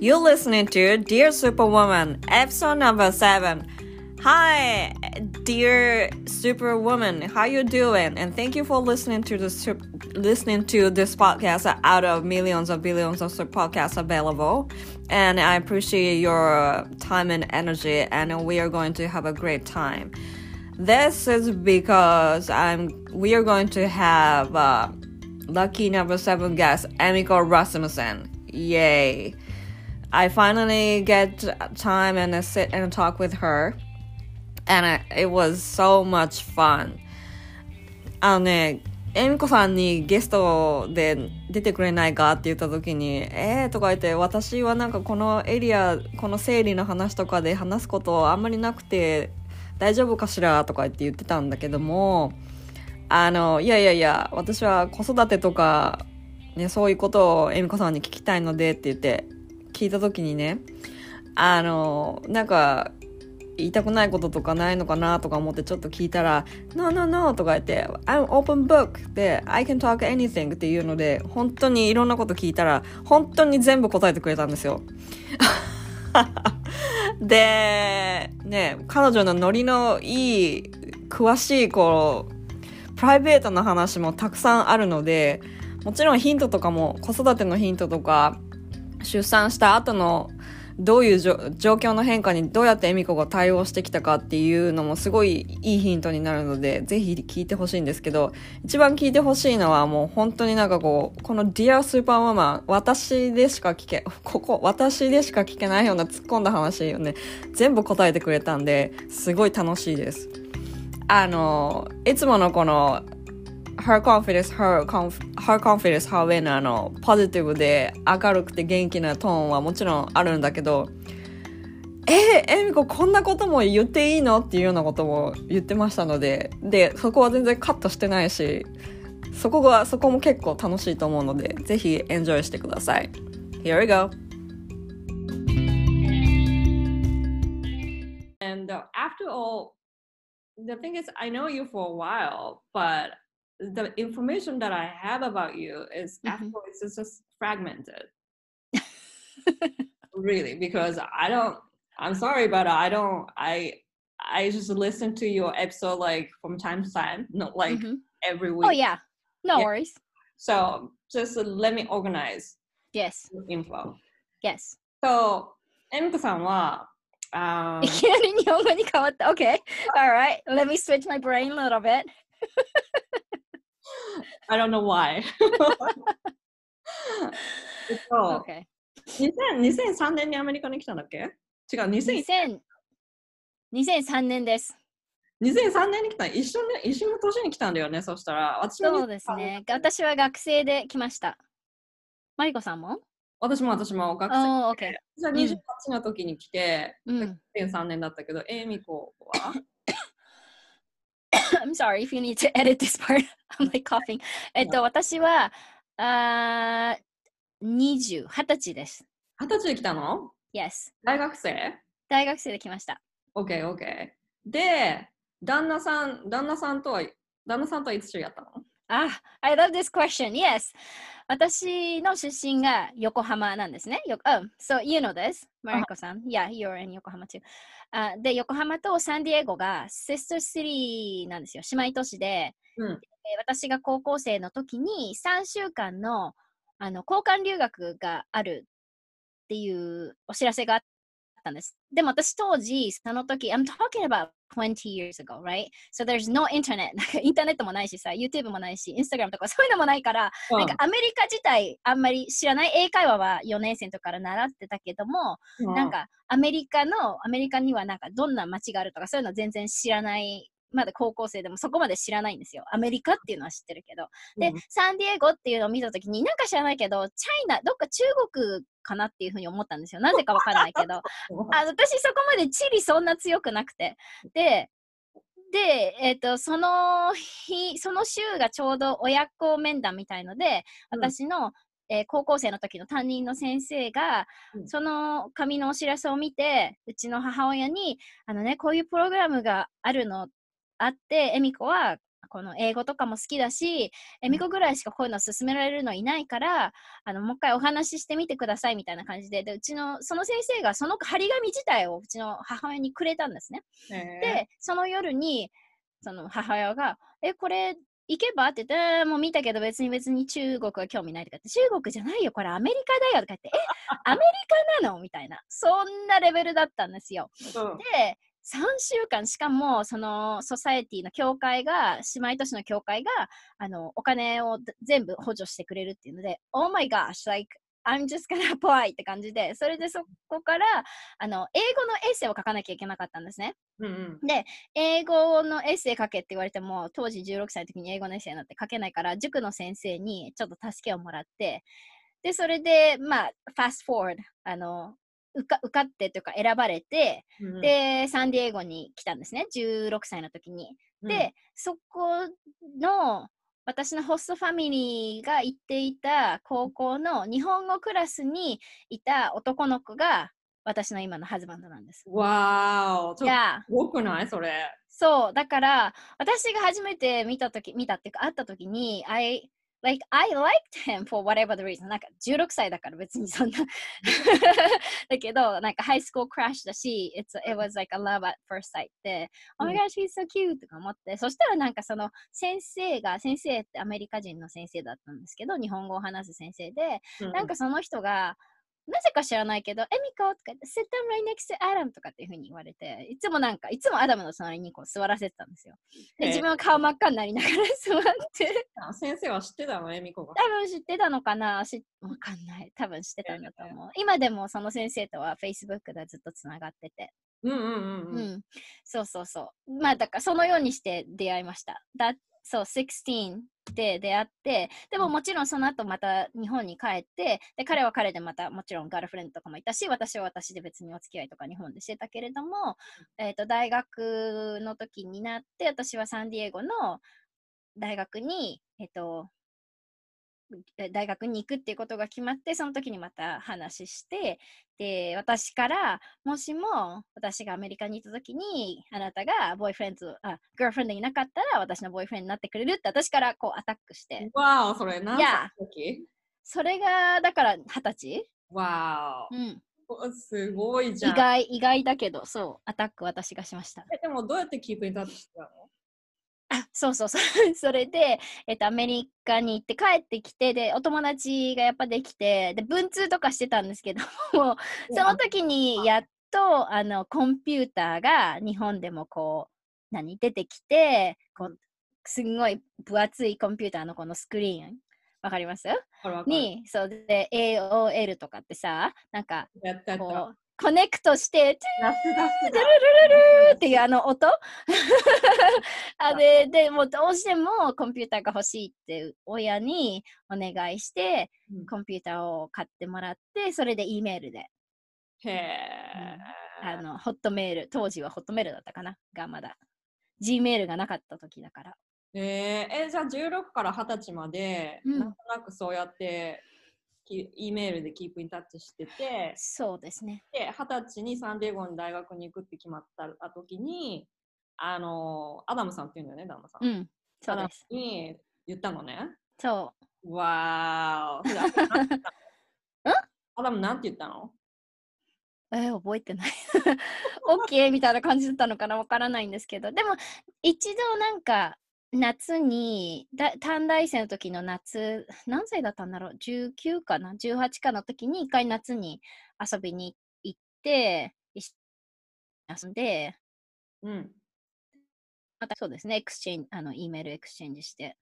You're listening to Dear Superwoman, episode number 7. Hi, Dear Superwoman, how you doing? And thank you for listening to this podcast out of millions of billions of podcasts available. And I appreciate your time and energy, and we are going to have a great time. This is because we are going to have lucky number 7 guest, Emiko Rasmussen. Yay! I finally get time and I sit and talk with her, and it was so much fun. えみこさんにゲストで出てくれないかって言った時にとか言って、私はなんかこのエリア、この生理の話とかで話すことあんまりなくて大丈夫かしらとか言ってたんだけども、いや私は子育てとかね、そういうことをえみこさんに聞きたいのでって言って聞いた時にね、なんか言いたくないこととかないのかなとか思ってちょっと聞いたら No とか言って I'm open book で I can talk anything っていうので、本当にいろんなこと聞いたら本当に全部答えてくれたんですよでね、彼女のノリのいい詳しいこうプライベートな話もたくさんあるので、もちろんヒントとかも子育てのヒントとか、出産した後のどういう状況の変化にどうやってエミコが対応してきたかっていうのもすごいいいヒントになるので、ぜひ聞いてほしいんですけど、一番聞いてほしいのはもう本当になんかこう、この Dear Superwoman、私でしか聞けないような突っ込んだ話をね、全部答えてくれたんで、すごい楽しいです。いつものこのHer confidence, her winner のポジティブで明るくて元気なトーンはもちろんあるんだけど、えみここんなことも言っていいのっていうようなことも言ってましたので、そこは全然カットしてないし、そこも結構楽しいと思うので、ぜひエンジョイしてください。Here we go! And after all, the thing is, I know you for a while, but the information that I have about you is afterwards it's just fragmented. Really, because I just listen to your episode like from time to time, not like every week. Oh yeah, no worries. So just let me organize. Yes. Info. Yes. So Emiko-san wa Okay. All right. Let me switch my brain a little bit. I don't know why. Okay. 2003年にアメリカに来たんだっけ？違う、2003年です。2003年に来た。一緒の年に来たんだよね。そしたらそうですね。私は学生で来ました。マリコさんも？私も学生で。私は28の時に来て、2003年だったけど、えみこはI'm sorry if you need to edit this part. I'm like coughing. 私は20歳です。20歳で来たの？ Yes. 大学生で来ました。OK, OK. で、旦那さんとはいつ知り合ったの？I love this question. Yes. 私の出身が横浜なんですね。So you know this, Mariko さん。Yeah, you're in 横浜 too. で、横浜とサンディエゴが sister city なんですよ。姉妹都市で。で、私が高校生の時に3週間の、交換留学があるっていうお知らせがあったんです。でも私当時、その時、I'm talking about20 years ago, right? So there's no internet. なんかインターネットもないしさ、YouTube もないし、Instagram とかそういうのもないから、なんかアメリカ自体あんまり知らない。英会話は4年生の時から習ってたけども、なんかアメリカにはなんかどんな街があるとかそういうの全然知らない。まだ高校生でもそこまで知らないんですよ。アメリカっていうのは知ってるけど。で、サンディエゴっていうのを見たときに、なんか知らないけど、どっか中国かなっていうふうに思ったんですよ。なぜかわからないけど。私そこまで地理そんな強くなくて。で、その週がちょうど親子面談みたいので、私の、高校生の時の担任の先生が、その紙のお知らせを見て、うちの母親に、こういうプログラムがあるの、あって、エミコはこの英語とかも好きだし、エミコぐらいしかこういうの勧められるのいないから、もう一回お話ししてみてくださいみたいな感じで、でうちのその先生がその張り紙自体をうちの母親にくれたんですね。で、その夜にその母親が、これ行けばって言って、もう見たけど別に中国は興味ないとかって、中国じゃないよ、これアメリカだよとかって、アメリカなのみたいな、そんなレベルだったんですよ。うん、で3週間、しかもそのソサエティの教会が、姉妹都市の教会がお金を全部補助してくれるっていうので、 Oh my gosh, like I'm just gonna apply って感じで、それでそこから英語のエッセイを書かなきゃいけなかったんですね。うんうん、で、英語のエッセイ書けって言われても、当時16歳の時に英語のエッセイなんて書けないから、塾の先生にちょっと助けをもらって、でそれでまあファストフォワード受かってというか選ばれて、うん、でサンディエゴに来たんですね、16歳の時に。で、うん、そこの私のホストファミリーが行っていた高校の日本語クラスにいた男の子が私の今のハズバンドなんです。わー、ちょっと多くないそれ。そう、だから私が初めて見たっていうか会った時に、Like, I liked him for whatever the reason. なんか16歳だから別にそんなだけど、なんかハイスクールクラッシュだし、it was like a love at first sight で、Oh my gosh, he's so cute とか思って、そしたらなんかその先生ってアメリカ人の先生だったんですけど、日本語を話す先生で、なんかその人が、なぜか知らないけど、エミコとか、sit down right next to Adam とかっていう風に言われて、いつもアダムの隣にこう座らせてたんですよ。で、自分は顔真っ赤になりながら座って。先生は知ってたの、エミコが。多分知ってたのかな、わかんない。多分知ってたんだと思う。今でもその先生とは Facebook でずっとつながってて。うん。そうそうそう。まあ、だからそのようにして出会いました。そう、16で出会って、でももちろんその後また日本に帰って、で彼は彼でまたもちろんガールフレンドとかもいたし、私は私で別にお付き合いとか日本でしてたけれども、大学の時になって、私はサンディエゴの大学に、大学に行くっていうことが決まって、その時にまた話して、で私からもしも私がアメリカにいた時にあなたがガールフレンドいなかったら私のボーイフレンドになってくれるって私からこうアタックして。わー、それ何歳の時？それがだから20歳。わー、うん、すごいじゃん。意外だけど、そう、アタック私がしました。でもどうやってキープに立ってたの？そう。それで、アメリカに行って帰ってきて、で、お友達がやっぱできて、で、文通とかしてたんですけども、その時にやっと、コンピューターが日本でもこう、出てきて、こう、すんごい分厚いコンピューターのこのスクリーン、わかります？に、そうで、AOL とかってさ、なんか、こう、コネクトして、ルルルルっていう音で、もうどうしてもコンピューターが欲しいって親にお願いして、コンピューターを買ってもらって、それで E メールで。ホットメール、当時はホットメールだったかながまだ。G メールがなかった時だから。じゃあ16から20歳まで、なんとなくそうやって、E メールでキープインタッチしてて、そうですね。で、20歳にサンディエゴの大学に行くって決まった時に、アダムさんっていうんだよね、旦那さん。うん、そうです。アダムに言ったのね。そう。わー。アダムなんて言ったの？覚えてない。OK みたいな感じだったのかな、わからないんですけど。でも、一度なんか、夏に短大生の時の夏、何歳だったんだろう、19かな18かの時に一回夏に遊びに行って遊んで、うん、またそうですね、エクスチェンジ、E メールエクスチェンジして、へ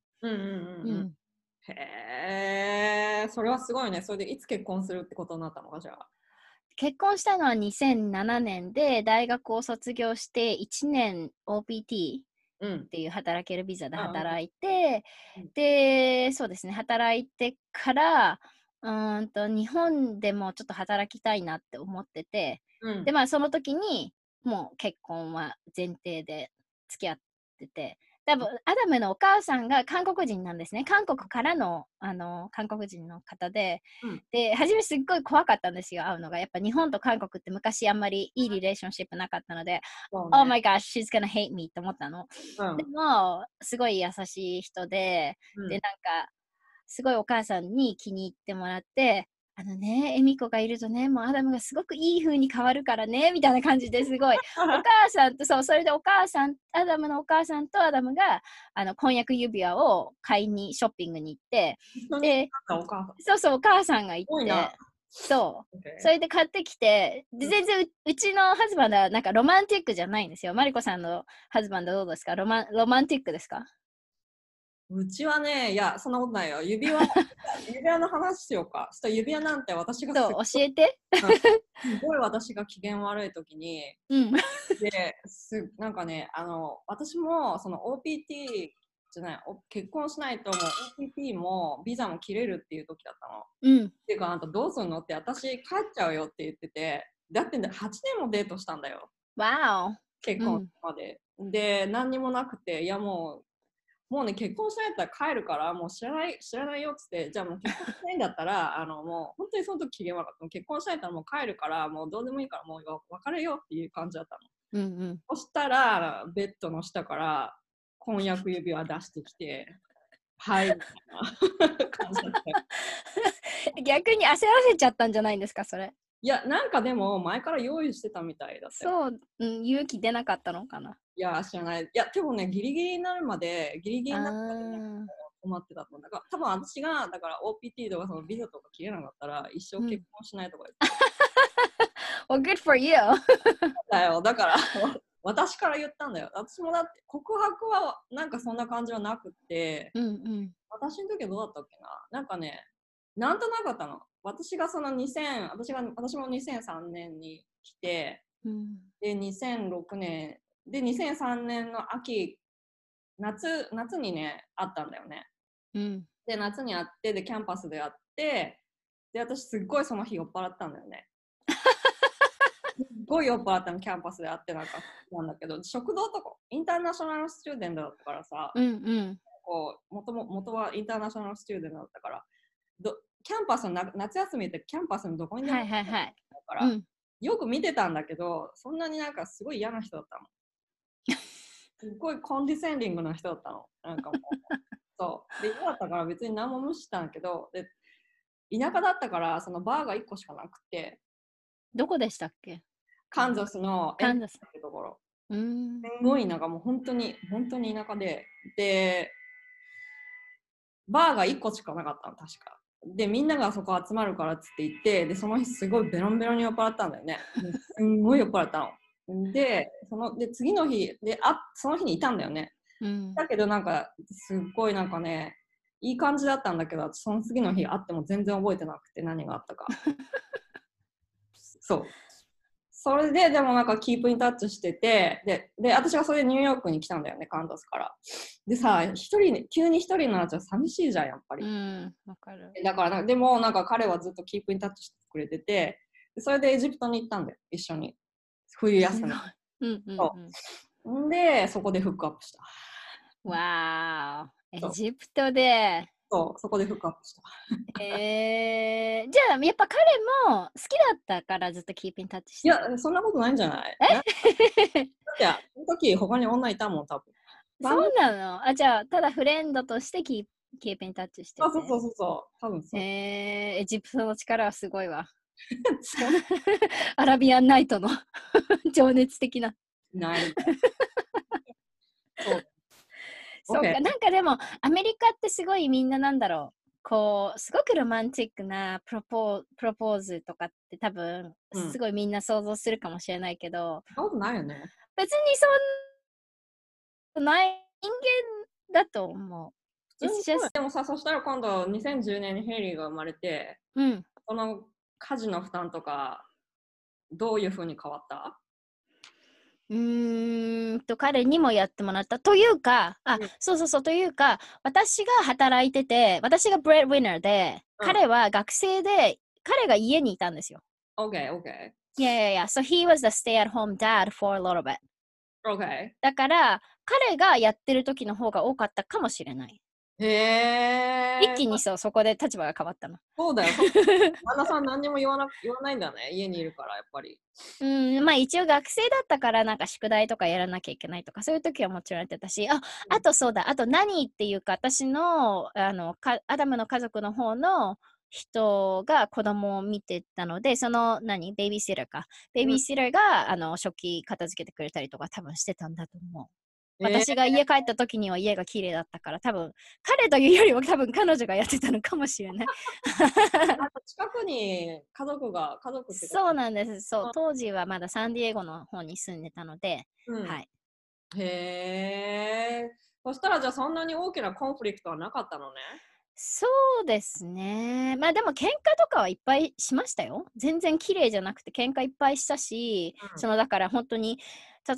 え、それはすごいね。それでいつ結婚するってことになったのか？じゃあ結婚したのは2007年で、大学を卒業して1年 OPTっていう働けるビザで働いて、で、そうですね、働いてから、日本でもちょっと働きたいなって思ってて、で、まあその時にもう結婚は前提で付き合ってて、多分アダムのお母さんが韓国人なんですね。韓国からの、韓国人の方で、うん、で初めすっごい怖かったんですよ、会うのが。やっぱ日本と韓国って昔あんまりいいリレーションシップなかったので、Oh my gosh, she's gonna hate me って思ったの、うん、でもすごい優しい人で、うん、でなんかすごいお母さんに気に入ってもらって、あのね、エミコがいるとね、もうアダムがすごくいい風に変わるからね、みたいな感じですごい。お母さんと、そう、それでお母さん、アダムのお母さんとアダムが、婚約指輪を買いに、ショッピングに行って、で、そうそう、お母さんが行って、そう、okay. それで買ってきて、で全然 うちのハズバンドはなんかロマンティックじゃないんですよ。マリコさんのハズバンドどうですか？ロマンティックですか？うちはね、いや、そんなことないよ。指輪の話しようか。ちょっと指輪なんて私が教えて。すごい私が機嫌悪いときに、うん、ですなんかね、私もその OPT じゃない、結婚しないともう OPT もビザも切れるっていう時だったの。うん、っていうか、あんたどうするのって、私帰っちゃうよって言ってて、だって8年もデートしたんだよ。わお。結婚まで、うん。で、何にもなくて、いやもうね、結婚しないんだったら帰るから、もう知らないよって言って、じゃあもう結婚しないんだったら、もう本当にその時機嫌悪かった。結婚しないんだったらもう帰るから、もうどうでもいいから、もう別れようっていう感じだったの。うんうん、そしたら、ベッドの下から婚約指輪出してきて、はい、みたいな感じだった。逆に焦らせちゃったんじゃないんですか、それ。いや、なんかでも前から用意してたみたいだった。そう、うん、勇気出なかったのかな。いや、知らない。いや、でもね、ギリギリになるまで困ってたと思う。だから、多分私が、だから、OPT とかそのビザとか切れなかったら、一生結婚しないとか言ってた。うん、well, good for you! だよ、だから、私から言ったんだよ。私もだって、告白はなんかそんな感じはなくて、うんうん、私の時はどうだったっけな。なんかね、なんとなかったの。私も2003年に来て、うん、で2006年で2003年の秋夏にね会ったんだよね、うん、で夏に会ってでキャンパスで会ってで私すっごいその日酔っ払ったんだよねすっごい酔っ払ったのキャンパスで会ってなんかなんだけど食堂とかインターナショナルスチューデントだったからさ、うんうん、こう元はインターナショナルスチューデントだったからキャンパスの夏休みってキャンパスのどこにでも行ってたから、はいはいはい、よく見てたんだけどそんなになんかすごい嫌な人だったのすごいコンディセンディングな人だったのなんかもうそうで嫌だったから別に何も無視したんだけどで田舎だったからそのバーが1個しかなくてどこでしたっけカンザスのエンザスってところすごいなんかもう本当に田舎でバーが1個しかなかったの確かでみんながそこ集まるからっつって言ってでその日すごいベロンベロンに酔っ払ったんだよねすんごい酔っ払ったの で次の日でその日にいたんだよね、うん、だけどなんかすっごいなんかねいい感じだったんだけどその次の日会っても全然覚えてなくて何があったかそうそれででもなんかキープインタッチしててで私がそれでニューヨークに来たんだよねカンザスからでさ急に一人になっちゃう寂しいじゃんやっぱりうんわかるだからでもなんか彼はずっとキープインタッチしてくれててそれでエジプトに行ったんだよ一緒に冬休みうんうん、うん、でそこでフックアップしたわーエジプトでそうそこでフックアップしたじゃあやっぱ彼も好きだったからずっとキープインタッチしていやそんなことないんじゃないだってあの時他に女いたもん多分そうなのあじゃあただフレンドとしてキープインタッチしてあそうそうそうそう多分そうエジプトの力はすごいわアラビアンナイトの情熱的なないそうそうか、okay. なんかでもアメリカってすごいみんななんだろうこうすごくロマンチックなプロポーズとかって多分すごいみんな想像するかもしれないけど、うん、ないよね別にそんなない人間だと思うでもさそしたら今度2010年にヘイリーが生まれて、うん、その家事の負担とかどういう風に変わった彼にもやってもらったというかあ、うん、そうそうそうというか私が働いてて私がブレッドウィナーで、うん、彼は学生で彼が家にいたんですよ OK OK Yeah yeah yeah so he was the stay at home dad for a little bit Okay. だから彼がやってる時の方が多かったかもしれない。へー。一気にそこで立場が変わったの。そうだよ。旦那さん何にも言わないんだね。家にいるからやっぱり。うん、まあ一応学生だったからなんか宿題とかやらなきゃいけないとかそういう時はもちろんやってたし、あとそうだ、あと何っていうか私のアダムの家族の方の人が子供を見てたので、そのベイビーシッターか。ベイビーシッターが、食器片付けてくれたりとか多分してたんだと思う。私が家帰った時には家が綺麗だったから、多分彼というよりも多分彼女がやってたのかもしれない。あと近くに家族ってそうなんです。そう、当時はまだサンディエゴの方に住んでたので、うん、はい。へー。そしたらじゃあそんなに大きなコンフリクトはなかったのね。そうですね。まあでも喧嘩とかはいっぱいしましたよ。全然綺麗じゃなくて喧嘩いっぱいしたし、うん、だから本当に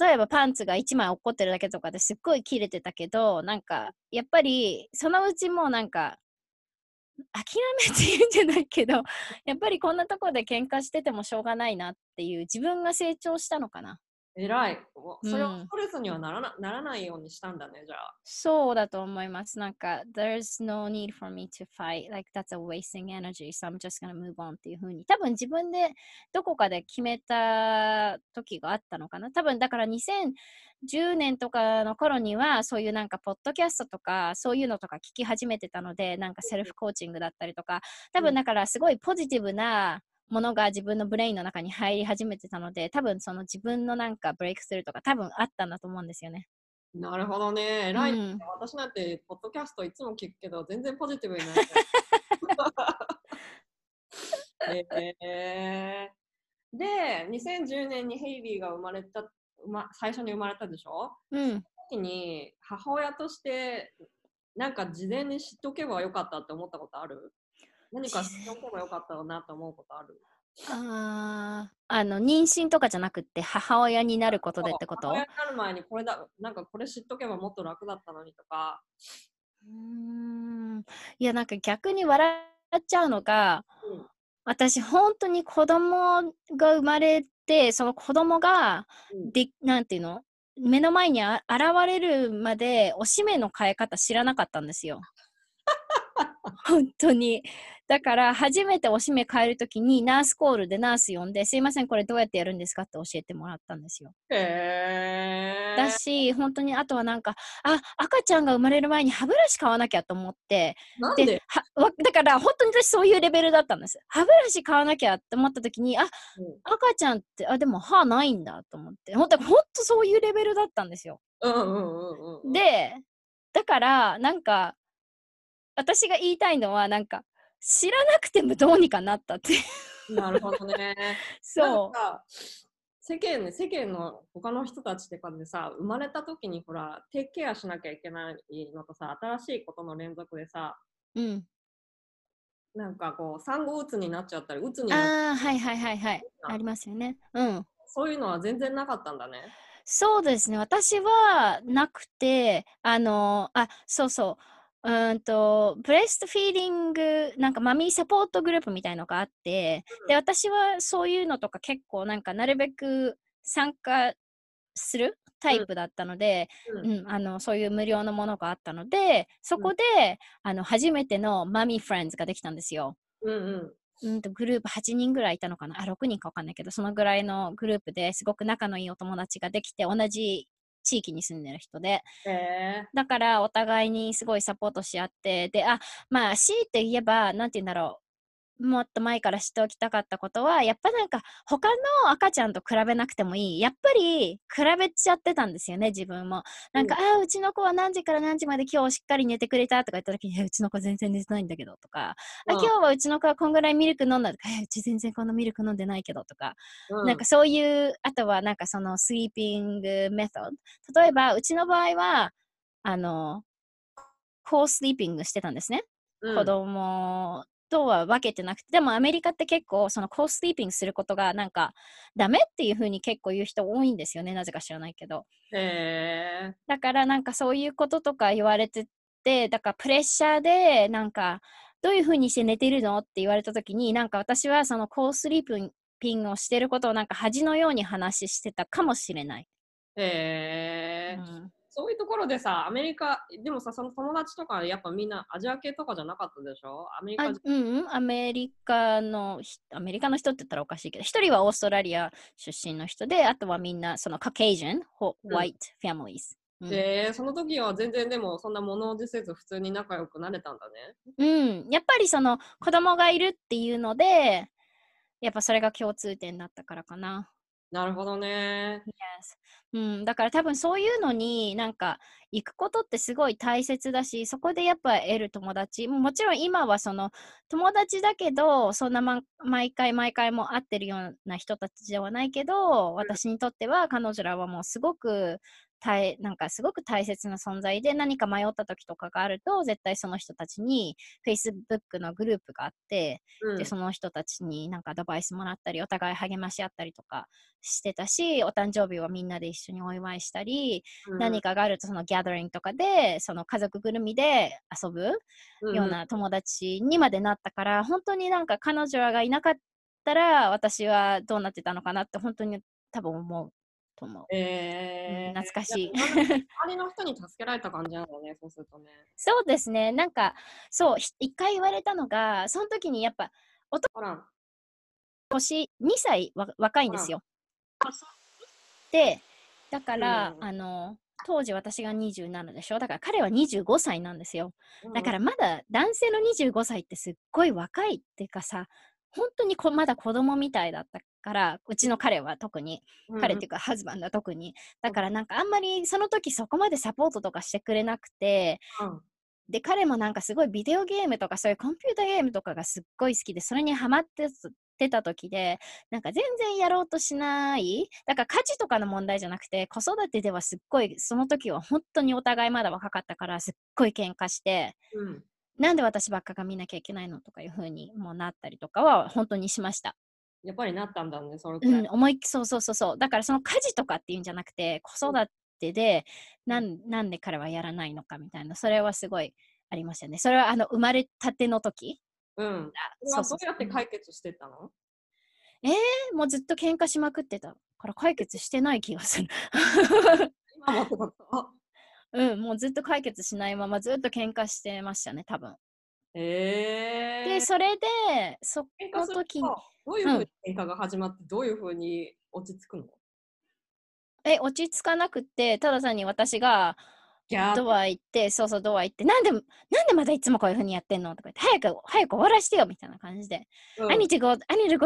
例えばパンツが1枚落っこってるだけとかですっごい切れてたけど、なんかやっぱりそのうちもうなんか諦めて言うんじゃないけど、やっぱりこんなとこで喧嘩しててもしょうがないなっていう自分が成長したのかな。偉い。それはストレスにはならないようにしたんだね、じゃあ。そうだと思います。なんか、There's no need for me to fight. Like, that's a wasting energy. So I'm just gonna move on っていう風に。多分自分でどこかで決めた時があったのかな。多分だから2010年とかの頃には、そういうなんか、ポッドキャストとか、そういうのとか聞き始めてたので、なんかセルフコーチングだったりとか、多分だからすごいポジティブな、ものが自分のブレインの中に入り始めてたので、多分その自分のなんかブレイクスルーとか多分あったんだと思うんですよね。なるほどね。偉いね、うん、私なんてポッドキャストいつも聞くけど全然ポジティブになる。で、2010年にヘイリーが最初に生まれたでしょ。うん。その時に母親としてなんか事前に知っとけばよかったって思ったことある？何かしておけばよかったろうなと思うことある？妊娠とかじゃなくて母親になることでってこと？母親になる前になんかこれ知っとけばもっと楽だったのにとか。いやなんか逆に笑っちゃうのが、うん、私本当に子供が生まれてその子供がなんていうの目の前に現れるまでおしめの変え方知らなかったんですよ。本当にだから初めておしめ変えるときにナースコールでナース呼んで、すいませんこれどうやってやるんですかって教えてもらったんですよ。へー。だし本当にあとはなんか赤ちゃんが生まれる前に歯ブラシ買わなきゃと思って、なんで？でだから本当に私そういうレベルだったんです。歯ブラシ買わなきゃって思ったときに赤ちゃんってでも歯ないんだと思って、本当そういうレベルだったんですよ。でだからなんか私が言いたいのはなんか知らなくてもどうにかなったって。なるほどね。そう。世間の他の人たちって感じでさ、生まれた時にほらテイクケアしなきゃいけないのとさ、新しいことの連続でさ、うん、なんかこう産後うつになっちゃったりうつになっちゃったり、はいはいはいはい、ありますよね。うん。そういうのは全然なかったんだね。そうですね。私はなくてそうそう。ブレストフィーディングなんかマミーサポートグループみたいのがあって、うん、で私はそういうのとか結構なんかなるべく参加するタイプだったので、うんうん、そういう無料のものがあったのでそこで、うん、初めてのマミーフレンズができたんですよ、うんうんグループ8人ぐらいいたのかな6人か分かんないけどそのぐらいのグループですごく仲のいいお友達ができて同じ地域に住んでる人で、だからお互いにすごいサポートし合ってでまあ強いて言えばなんて言うんだろうもっと前から知っておきたかったことはやっぱなんか他の赤ちゃんと比べなくてもいいやっぱり比べちゃってたんですよね自分もなんか、うん、うちの子は何時から何時まで今日しっかり寝てくれたとか言った時にうちの子全然寝てないんだけどとか、うん、今日はうちの子はこんぐらいミルク飲んだとかうち全然このミルク飲んでないけどとか、うん、なんかそういうあとはなんかそのスリーピングメソッド例えばうちの場合はコースリーピングしてたんですね、うん、子供とは分けてなくてでもアメリカって結構そのコースリーピングすることがなんかダメっていう風に結構言う人多いんですよねなぜか知らないけど、だからなんかそういうこととか言われててだからプレッシャーでなんかどういう風にして寝てるのって言われた時になんか私はそのコースリーピングをしてることをなんか恥のように話してたかもしれない。へえ、うん、そういうところでさ、アメリカでもさ、その友達とかやっぱみんなアジア系とかじゃなかったでしょ？アメリカ、うん、アメリカの人って言ったらおかしいけど、一人はオーストラリア出身の人で、あとはみんなそのカケイジャン、ホワイトファミリーズ。で、その時は全然でもそんな物おじせず普通に仲良くなれたんだね。うん、やっぱりその子供がいるっていうので、やっぱそれが共通点だったからかな。なるほどね。Yes. うん、だから多分そういうのになんか行くことってすごい大切だし、そこでやっぱ得る友達、もちろん今はその友達だけど、そんな毎回も会ってるような人たちではないけど、私にとっては彼女らはもうすごくなんかすごく大切な存在で、何か迷った時とかがあると絶対その人たちに Facebook のグループがあって、うん、でその人たちになんかアドバイスもらったり、お互い励まし合ったりとかしてたし、お誕生日はみんなで一緒にお祝いしたり、うん、何かがあるとそのギャザリングとかでその家族ぐるみで遊ぶような友達にまでなったから、うん、本当になんか彼女らがいなかったら私はどうなってたのかなって本当に多分思うと思う。懐かしい。周りの人に助けられた感じなんだね、そうするとね。そうですね、なんかそう一回言われたのが、その時にやっぱ男の年2歳若いんですよ。で、だから、うん、当時私が27でしょ、だから彼は25歳なんですよ。だからまだ男性の25歳ってすっごい若いっていうかさ、本当にまだ子供みたいだったから、うちの彼は特に、彼っていうかハズバンドは特に、だからなんかあんまりその時そこまでサポートとかしてくれなくて、うん、で彼もなんかすごいビデオゲームとかそういうコンピューターゲームとかがすっごい好きで、それにハマってた時で、なんか全然やろうとしない、だから家事とかの問題じゃなくて、子育てではすっごい、その時は本当にお互いまだ若かったからすっごい喧嘩して、うん、なんで私ばっかが見なきゃいけないのとかいう風にもなったりとかは本当にしました。やっぱりなったんだね、それくらい。うん、そうそう。だからその家事とかっていうんじゃなくて、子育てでなんで彼はやらないのかみたいな、それはすごいありましたね。それは生まれたての時。うん。そうそう。どうやって解決してたの？もうずっと喧嘩しまくってたから解決してない気がする。今もってこと？うん、もうずっと解決しないままずっと喧嘩してましたね、多分。で、それでその時にどういう風に喧嘩が始まって、うん、どういう風に落ち着くの？落ち着かなくて、ただ単に私がドア行ってなんでまだいつもこういう風にやってんのとか言って、早く終わらせてよみたいな感じで、うん、I need to go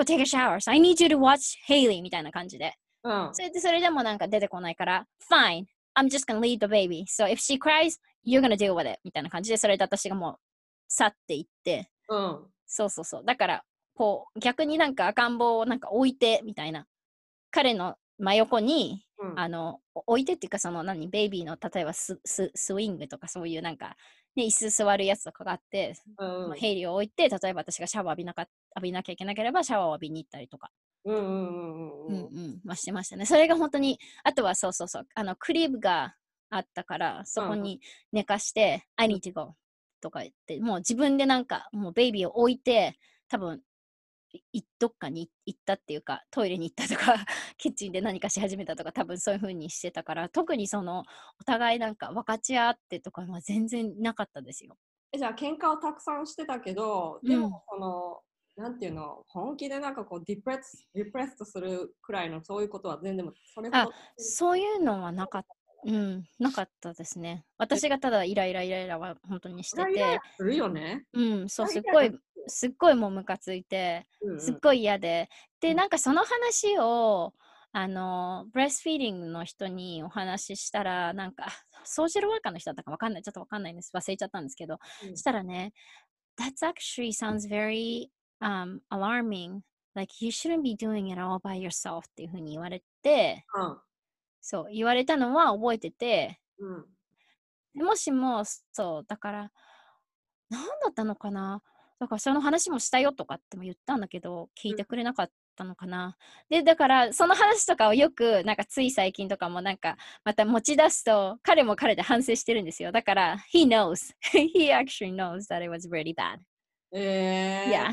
take a shower, so I need you to watch Haley みたいな感じで、うん、それでもなんか出てこないから fine.I'm just gonna leave the baby. So if she cries, you're gonna deal with it. みたいな感じで、それで私がもう去っていって、うん、そう。だからこう逆になんか赤ん坊をなんか置いてみたいな、彼の真横に、うん、置いてっていうか、そのベイビーの例えばスイングとかそういうなんか、ね、椅子座るやつとかがあって、うん、まあ、ヘイリーを置いて、例えば私がシャワー浴びなきゃいけなければシャワーを浴びに行ったりとか。してましたね。それが本当に、あとはそう、クリーブがあったから、そこに寝かして、うん、I need to go とか言って、もう自分でなんか、もうベイビーを置いて、多分、どっかに行ったっていうか、トイレに行ったとか、キッチンで何かし始めたとか、多分そういう風にしてたから、特にその、お互いなんか分かち合ってとかは全然なかったですよ。じゃあ、喧嘩をたくさんしてたけど、でもその、なんていうの、本気でなんかこうディプレストするくらいのそういうことは全然、そういうのはなかったですね。私がただイライラは本当にしてて、イライラするよね。うん、そう、すっごいもうムカついて、すっごい嫌で、でなんかその話をブレスフィーディングの人にお話ししたら、なんかソーシャルワーカーの人だったかわかんないんです、忘れちゃったんですけど、したらね、That's actually sounds very alarming, like you shouldn't be doing it all by yourself っていう風に言われて、うん、そう言われたのは覚えてて、うん、もしもそうだから何だったのかな、だからその話もしたよとかっても言ったんだけど聞いてくれなかったのかな、うん、でだからその話とかをよくなんかつい最近とかもなんかまた持ち出すと彼も彼で反省してるんですよ。だから he knows, he actually knows that it was really bad.Yeah.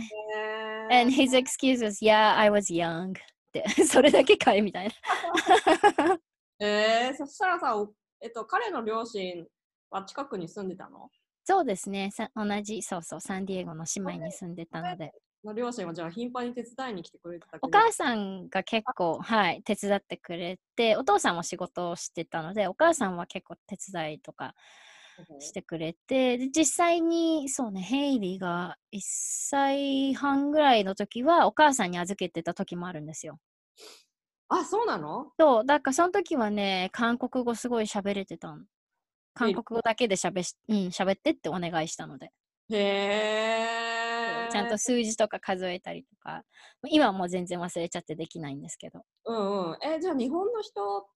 And his excuse was, yeah, I was young. ってそれだけかいみたいな。そしたらさ、彼の両親は近くに住んでたの？そうですね、同じ、そうそう、サンディエゴの姉妹に住んでたので。両親はじゃあ頻繁に手伝いに来てくれてたけど、お母さんが結構、はい、手伝ってくれて、お父さんも仕事をしてたので、お母さんは結構手伝いとかしてくれて、で実際にそうね、ヘイリーが1歳半ぐらいの時はお母さんに預けてた時もあるんですよ。あ、そうなの？そう、だからその時はね、韓国語すごい喋れてたの。韓国語だけで喋ってってお願いしたので。へー。ちゃんと数字とか数えたりとか、今はもう全然忘れちゃってできないんですけど。うんうん。じゃあ日本の人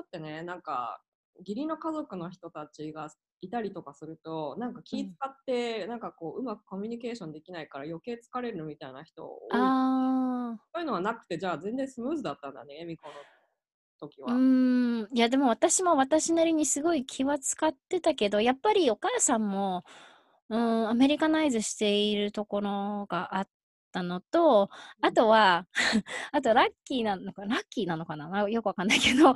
ってね、なんか義理の家族の人たちがいたりとかすると、なんか気使って、なんかこううまくコミュニケーションできないから余計疲れるみたいな人多い。ああ。そういうのはなくて、じゃあ全然スムーズだったんだね、エミコの。時は。いやでも私も私なりにすごい気は使ってたけど、やっぱりお母さんもアメリカナイズしているところがあったのと、あとはあとラッキーなのかなよくわかんないけど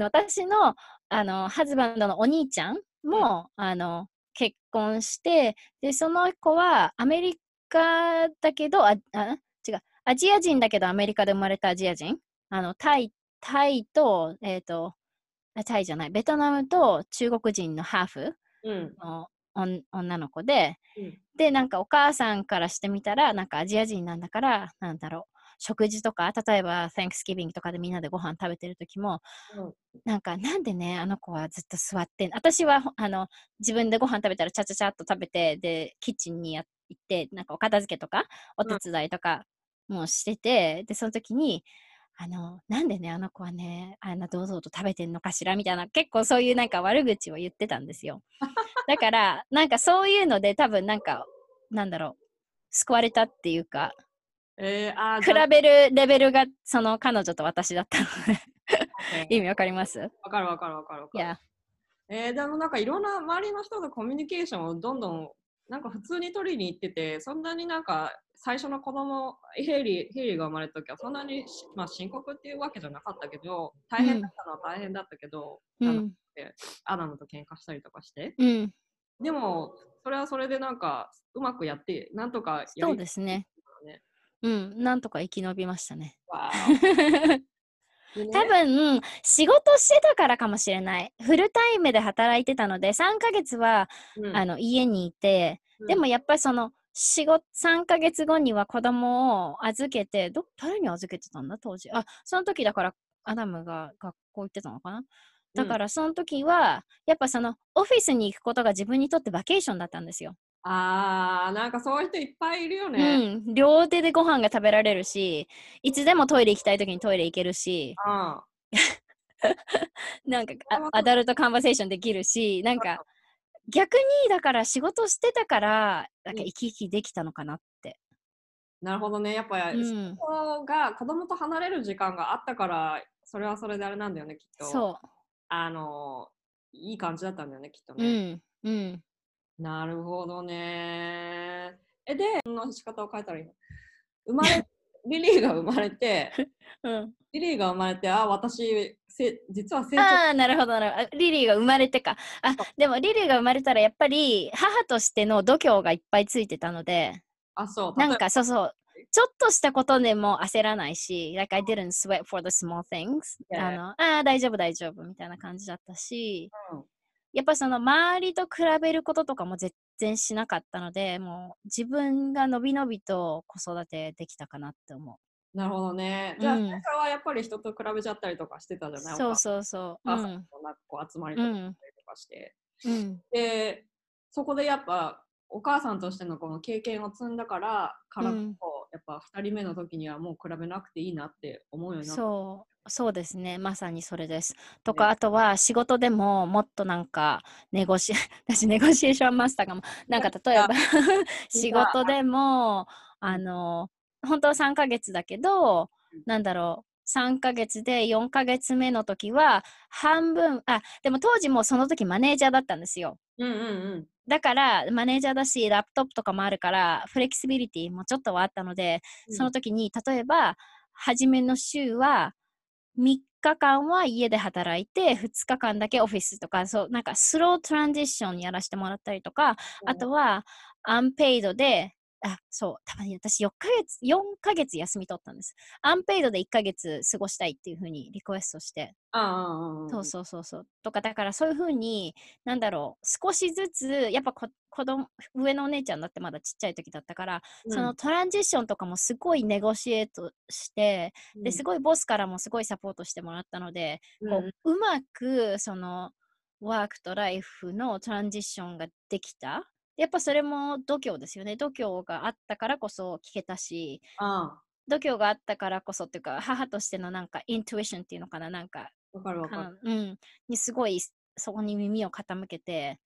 私の、ハズバンドのお兄ちゃんも、結婚して、でその子はアメリカだけど違うアジア人だけどアメリカで生まれたアジア人、タイと、タイじゃない、ベトナムと中国人のハーフの、女の子で、で、なんかお母さんからしてみたら、なんかアジア人なんだから、なんだろう、食事とか、例えば、Thanksgiving とかでみんなでご飯食べてる時も、なんでね、あの子はずっと座って、私は自分でご飯食べたら、ちゃちゃちゃっと食べて、で、キッチンに行って、なんかお片付けとか、お手伝いとかもしてて、で、その時に、なんでね、あの子はね、堂々と食べてんのかしらみたいな、結構そういうなんか悪口を言ってたんですよ。だから、なんかそういうので、多分なんか、なんだろう、救われたっていうか、比べるレベルが、その彼女と私だったので、意味わかります？わかるわかるわかるわかる。Yeah. でもなんかいろんな周りの人とコミュニケーションをどんどん、なんか普通に取りに行ってて、そんなになんか最初の子供、ヘイリーが生まれた時はそんなに、まあ、深刻っていうわけじゃなかったけど、大変だったのは大変だったけど、アダムと喧嘩したりとかして、でもそれはそれでなんかうまくやってなんとかやり、そうですね、なんとか生き延びましたね。わー多分仕事してたからかもしれない。フルタイムで働いてたので3ヶ月は、家にいて、でもやっぱりその3ヶ月後には子供を預けて、誰に預けてたんだ当時、その時だからアダムが学校行ってたのかな。だからその時はやっぱそのオフィスに行くことが自分にとってバケーションだったんですよ。なんかそういう人いっぱいいるよね。両手でご飯が食べられるし、いつでもトイレ行きたい時にトイレ行けるし、なんかアダルトカンバセーションできるし、なんか逆にだから仕事してたからなんか生き生きできたのかなって。なるほどね。やっぱり仕事が子供と離れる時間があったから、それはそれであれなんだよねきっと。そう。いい感じだったんだよねきっとね。なるほどね。で、その仕方を変えたらいいの。リリーが生まれて、あ、私、実は成長。なるほどなるほど。リリーが生まれてか。でもリリーが生まれたらやっぱり母としての度胸がいっぱいついてたので、そう。なんかそうそう。ちょっとしたことでも焦らないし、like I didn't sweat for the small things。大丈夫みたいな感じだったし。やっぱその周りと比べることとかも全然しなかったので、もう自分がのびのびと子育てできたかなって思う。なるほどね。じゃあ最初はやっぱり人と比べちゃったりとかしてたじゃない？そうそうそう。朝のこう集まりとかして、でそこでやっぱお母さんとしてのこの経験を積んだからやっぱ2人目の時にはもう比べなくていいなって思うようになった。そうですね、まさにそれです。とか、あとは仕事でももっとなんか私ネゴシエーションマスターかも、なんか例えば仕事でも本当は3ヶ月だけど、なんだろう、3ヶ月で4ヶ月目の時は半分、でも当時もうその時マネージャーだったんですよ。だからマネージャーだしラップトップとかもあるからフレキシビリティもちょっとはあったので、その時に例えば初めの週は3日間は家で働いて、2日間だけオフィスとか、そうなんかスロートランジッションやらせてもらったりとか、あとはアンペイドで、あ、そう、たまに私4ヶ月休み取ったんです。アンペイドで1ヶ月過ごしたいっていう風にリクエストして。そうそうそうそう。とか、だからそういう風に、なんだろう、少しずつ、やっぱ子供、上のお姉ちゃんだってまだちっちゃい時だったから、うん、そのトランジッションとかもすごいネゴシエートして、ですごいボスからもすごいサポートしてもらったので、こう、うまく、その、ワークとライフのトランジッションができた。やっぱそれも度胸ですよね。度胸があったからこそ聞けたし、度胸があったからこそっていうか、母としてのなんかイントゥイションっていうのかな、なんか分かる分かる、うん、にすごいそこに耳を傾けて、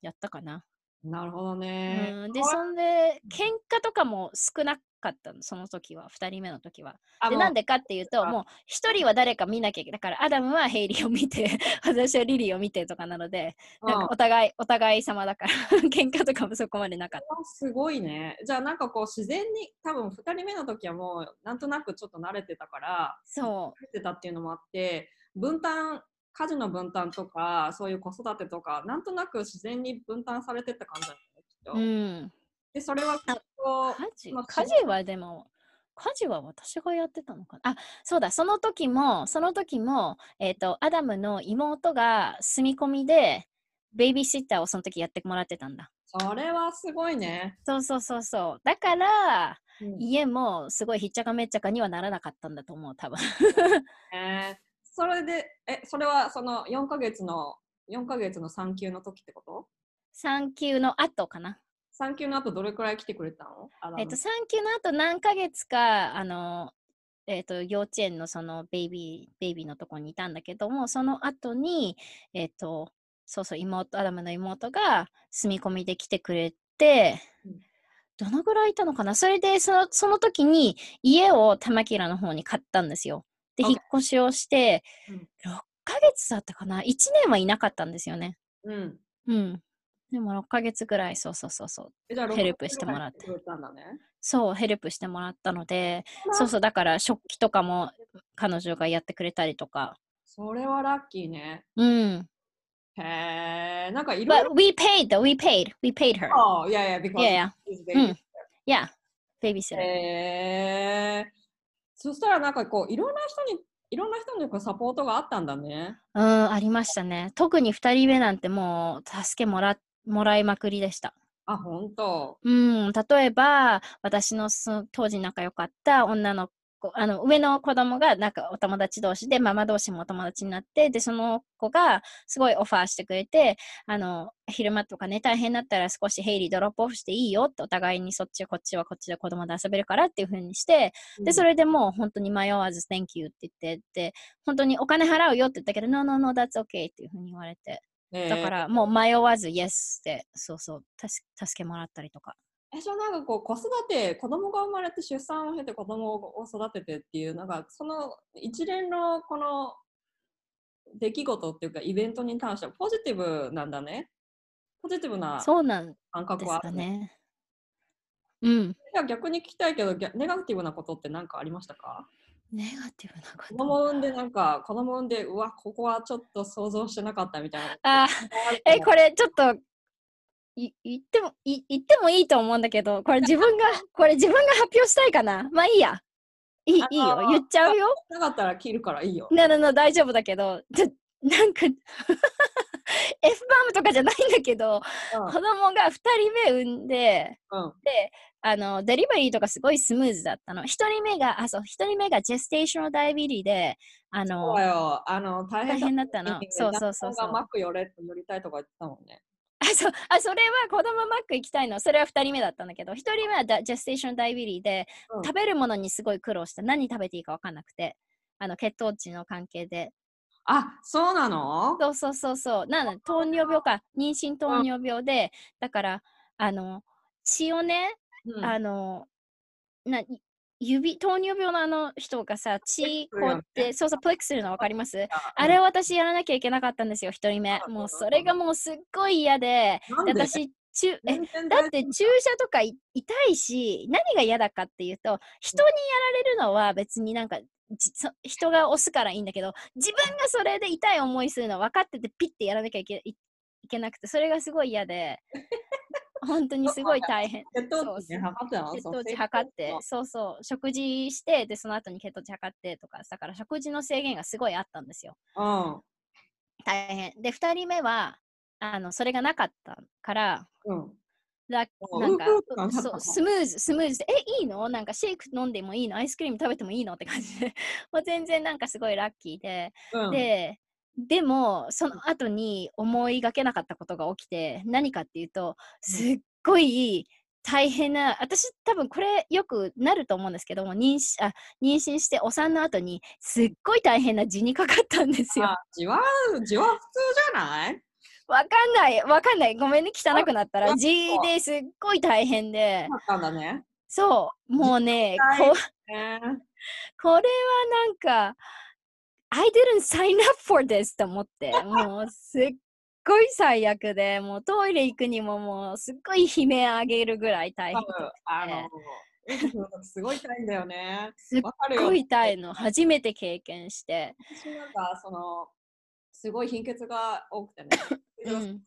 やったかな。なるほどね、でそんで喧嘩とかも少なかったの、その時は。2人目の時はで、なんでかっていうと、もう1人は誰か見なきゃいけないから、アダムはヘイリーを見て私はリリーを見てとかなので、なんかお互い様だから喧嘩とかもそこまでなかった。すごいね。じゃあなんかこう自然に、多分2人目の時はもうなんとなくちょっと慣れてたから、そう慣れてたっていうのもあって、分担、家事の分担とか、そういう子育てとか、なんとなく自然に分担されてった感じだね、きっと。で、それは家事はでも、家事は私がやってたのかな。あ、そうだ、その時も、アダムの妹が住み込みで、ベイビーシッターをその時やってもらってたんだ。それはすごいね。そうそうそうそう。だから、家もすごいひっちゃかめっちゃかにはならなかったんだと思う、多分。それで、それはその4ヶ月の産休の時ってこと？産休の後かな。産休の後どれくらい来てくれたの？産休の後何ヶ月か、幼稚園のそのベイビーのとこにいたんだけども、その後に、そうそう、アダムの妹が住み込みで来てくれて、どのぐらいいたのかな。それでその時に家を玉木らの方に買ったんですよ。で、引っ越しをして、6ヶ月だったかな。1年はいなかったんですよね。でも6ヶ月ぐらい、そうそう、ヘルプしてもらって。そう、ヘルプしてもらったので、そうそう、だから食器とかも彼女がやってくれたりとか。それはラッキーね。へぇ、なんかいろいろ。We paid her. Oh, yeah, yeah, because she's babysitter. Yeah, babysitter. へぇ。そしたらなんかこういろんな人にサポートがあったんだね。ありましたね。特に2人目なんてもう助けもらいまくりでした。あ、本当。例えば私の当時仲良かった女の子、上の子供がなんかお友達同士で、ママ同士もお友達になって、でその子がすごいオファーしてくれて、昼間とかね、大変だったら少しヘイリードロップオフしていいよって、お互いにそっちこっちはこっちで子供で遊べるからっていう風にして、でそれでもう本当に迷わず Thank you って言って、で本当にお金払うよって言ったけど No no no that's okay っていう風に言われて、だからもう迷わず Yes って助けもらったりとか。じゃあなんかこう子供が生まれて出産を経て子供を育ててっていう、なんかその一連のこの出来事っていうかイベントに関してはポジティブなんだね。ポジティブな感覚はあるね。逆に聞きたいけど、ネガティブなことって何かありましたか？ネガティブなこと、子供産んでうわ、ここはちょっと想像してなかったみたいな。これちょっと言ってもいいと思うんだけど、これ自分が発表したいかな。まあいいや。いいよ。言っちゃうよ。なかったら切るからいいよ。大丈夫だけど、なんかF バームとかじゃないんだけど、子供が2人目産んで、でデリバリーとかすごいスムーズだったの。1人目がジェステーションダイビリーで、そうよ、大変だったの。そうそう。子供がマック寄りたいとか言ってたもんね。それは子供マック行きたいの。それは2人目だったんだけど、1人目はジェステーションダイビリーで、食べるものにすごい苦労した。何食べていいか分かんなくて、血糖値の関係で。あ、そうなの？そうそう。なん糖尿病か、妊娠糖尿病で、だから血をね、糖尿病の人がさ、血こうやって、プレックするの分かります？あれを私やらなきゃいけなかったんですよ、1人目。もうそれがもうすっごい嫌で、私、だって注射とか痛いし、何が嫌だかっていうと、人にやられるのは別になんか人が押すからいいんだけど、自分がそれで痛い思いするの分かっててピッてやらなきゃいけなくて、それがすごい嫌で本当にすごい大変。血糖値測って、そうそう、食事して、でその後に血糖値測ってとか、だから食事の制限がすごいあったんですよ、うん、大変で。2人目はそれがなかったから、うん、なんかそうスムーズで、え、いいの、なんかシェイク飲んでもいいの、アイスクリーム食べてもいいのって感じでもう全然なんかすごいラッキーで、うん、でもその後に思いがけなかったことが起きて、何かっていうと、すっごい大変な、私多分これよくなると思うんですけども、妊娠してお産の後にすっごい大変な痔にかかったんですよ。痔は普通じゃない？わかんない、ごめんね、汚くなったら。痔ですっごい大変で、あったんだね。そうもうね、これはなんかI didn't sign up for this と思って、もうすっごい最悪で、もうトイレ行くにももうすっごい悲鳴上げるぐらい大変で。すごい痛いんだよね。すっごい痛いの、初めて経験して。私なんかすごい貧血が多くてね、うん、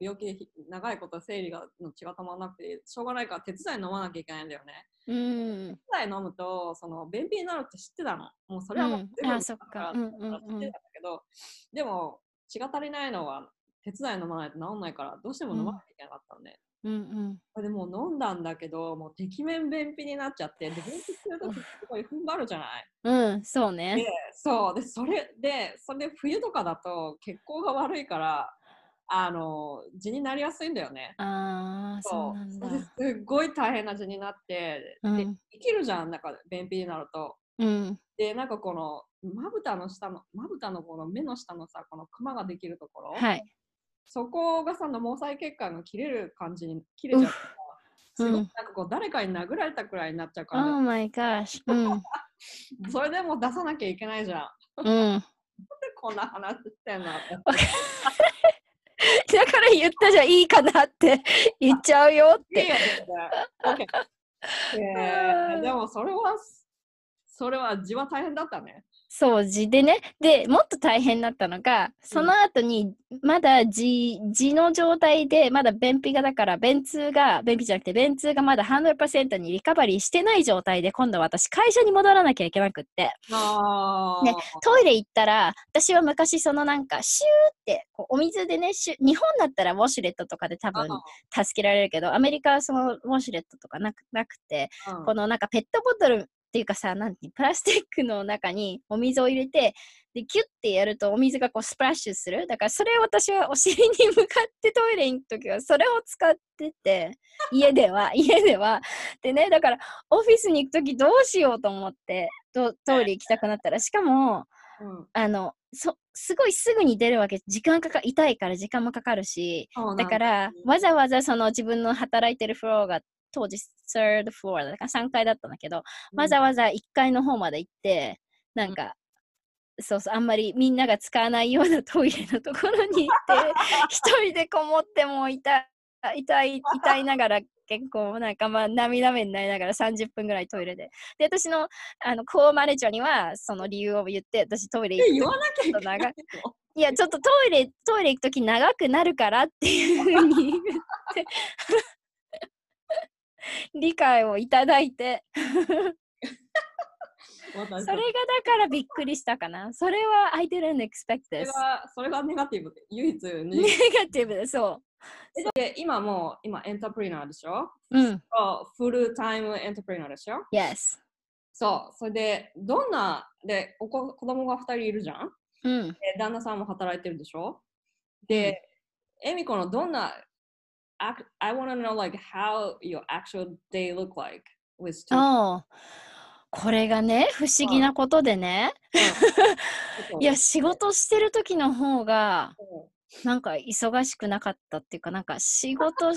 病気で長いこと生理の血がたまらなくて、しょうがないから手伝い飲まなきゃいけないんだよね。うん、手伝い飲むと便秘になるって知ってたの。もうそれはもう全部知ってたから、知ってたんだけど、でも血が足りないのは手伝い飲まないと治んないから、どうしても飲まなきゃいけなかったんで、うんうん、でもう飲んだんだけど、もうてきめん便秘になっちゃって、で便秘するときすごい踏ん張るじゃない、うん、そうね。で、そうで、それで冬とかだと血行が悪いから、痔になりやすいんだよね。ああ、そうなんだ。すごい大変な痔になって、うん、で生きるじゃん、なんか便秘になると、うん、でなんかこのまぶたのこの目の下のさ、このクマができるところ、はい、そこがさ、毛細血管が切れる感じに切れちゃうから、すごいなんかこう、誰かに殴られたくらいになっちゃうから、ね、Oh my gosh、うん、それでも出さなきゃいけないじゃん、うん、なんでこんな話してんのだから言ったじゃん、いいかなって言っちゃうよっていいよ、ねokay、でもそれは痔は大変だったね。そう、痔でね、でもっと大変だったのが、その後にまだ痔の状態で、まだ便秘が、だから便通がまだ 100% にリカバリーしてない状態で、今度私会社に戻らなきゃいけなくって、あ、ね、トイレ行ったら、私は昔なんかシューってこうお水でね、日本だったらウォシュレットとかで多分助けられるけど、アメリカはそのウォシュレットとかなくて、うん、このなんかペットボトルっていうかさ、なんてプラスチックの中にお水を入れて、でキュッてやるとお水がこうスプラッシュする。だからそれを私はお尻に向かってトイレに行くときはそれを使ってて、家ではでね、だからオフィスに行くときどうしようと思って、トイレ行きたくなったら、しかも、うん、すごいすぐに出るわけ、痛いから時間もかかるし、だからわざわざ自分の働いてるフロアが当時3rd floorだから3階だったんだけど、わざわざ1階の方まで行って、うん、なんかそうそう、あんまりみんなが使わないようなトイレのところに行って一人でこもって、もう痛いながら、結構なんかまあ涙目になりながら30分ぐらいトイレで、私のコーマネージャーにはその理由を言って、私トイレ行って言わなきゃいけないの？いや、ちょっとトイレ行くとき長くなるからっていうふうに言って理解をいただいてそれがだからびっくりしたかな。それは I didn't expect this。 それがネガティブ、唯一ネガティブ。そうで、今エンタープリナーでしょ、うん、フルタイムエンタープリナーでしょ。 Yes。 そう、それでどんなで子供が2人いるじゃん、うん、旦那さんも働いてるでしょ。で、エミコのどんなI want to know like how your actual day look like with two. これがね、不思議なことでね、いや、仕事してる時の方がなんか忙しくなかったっていうか、なんか仕事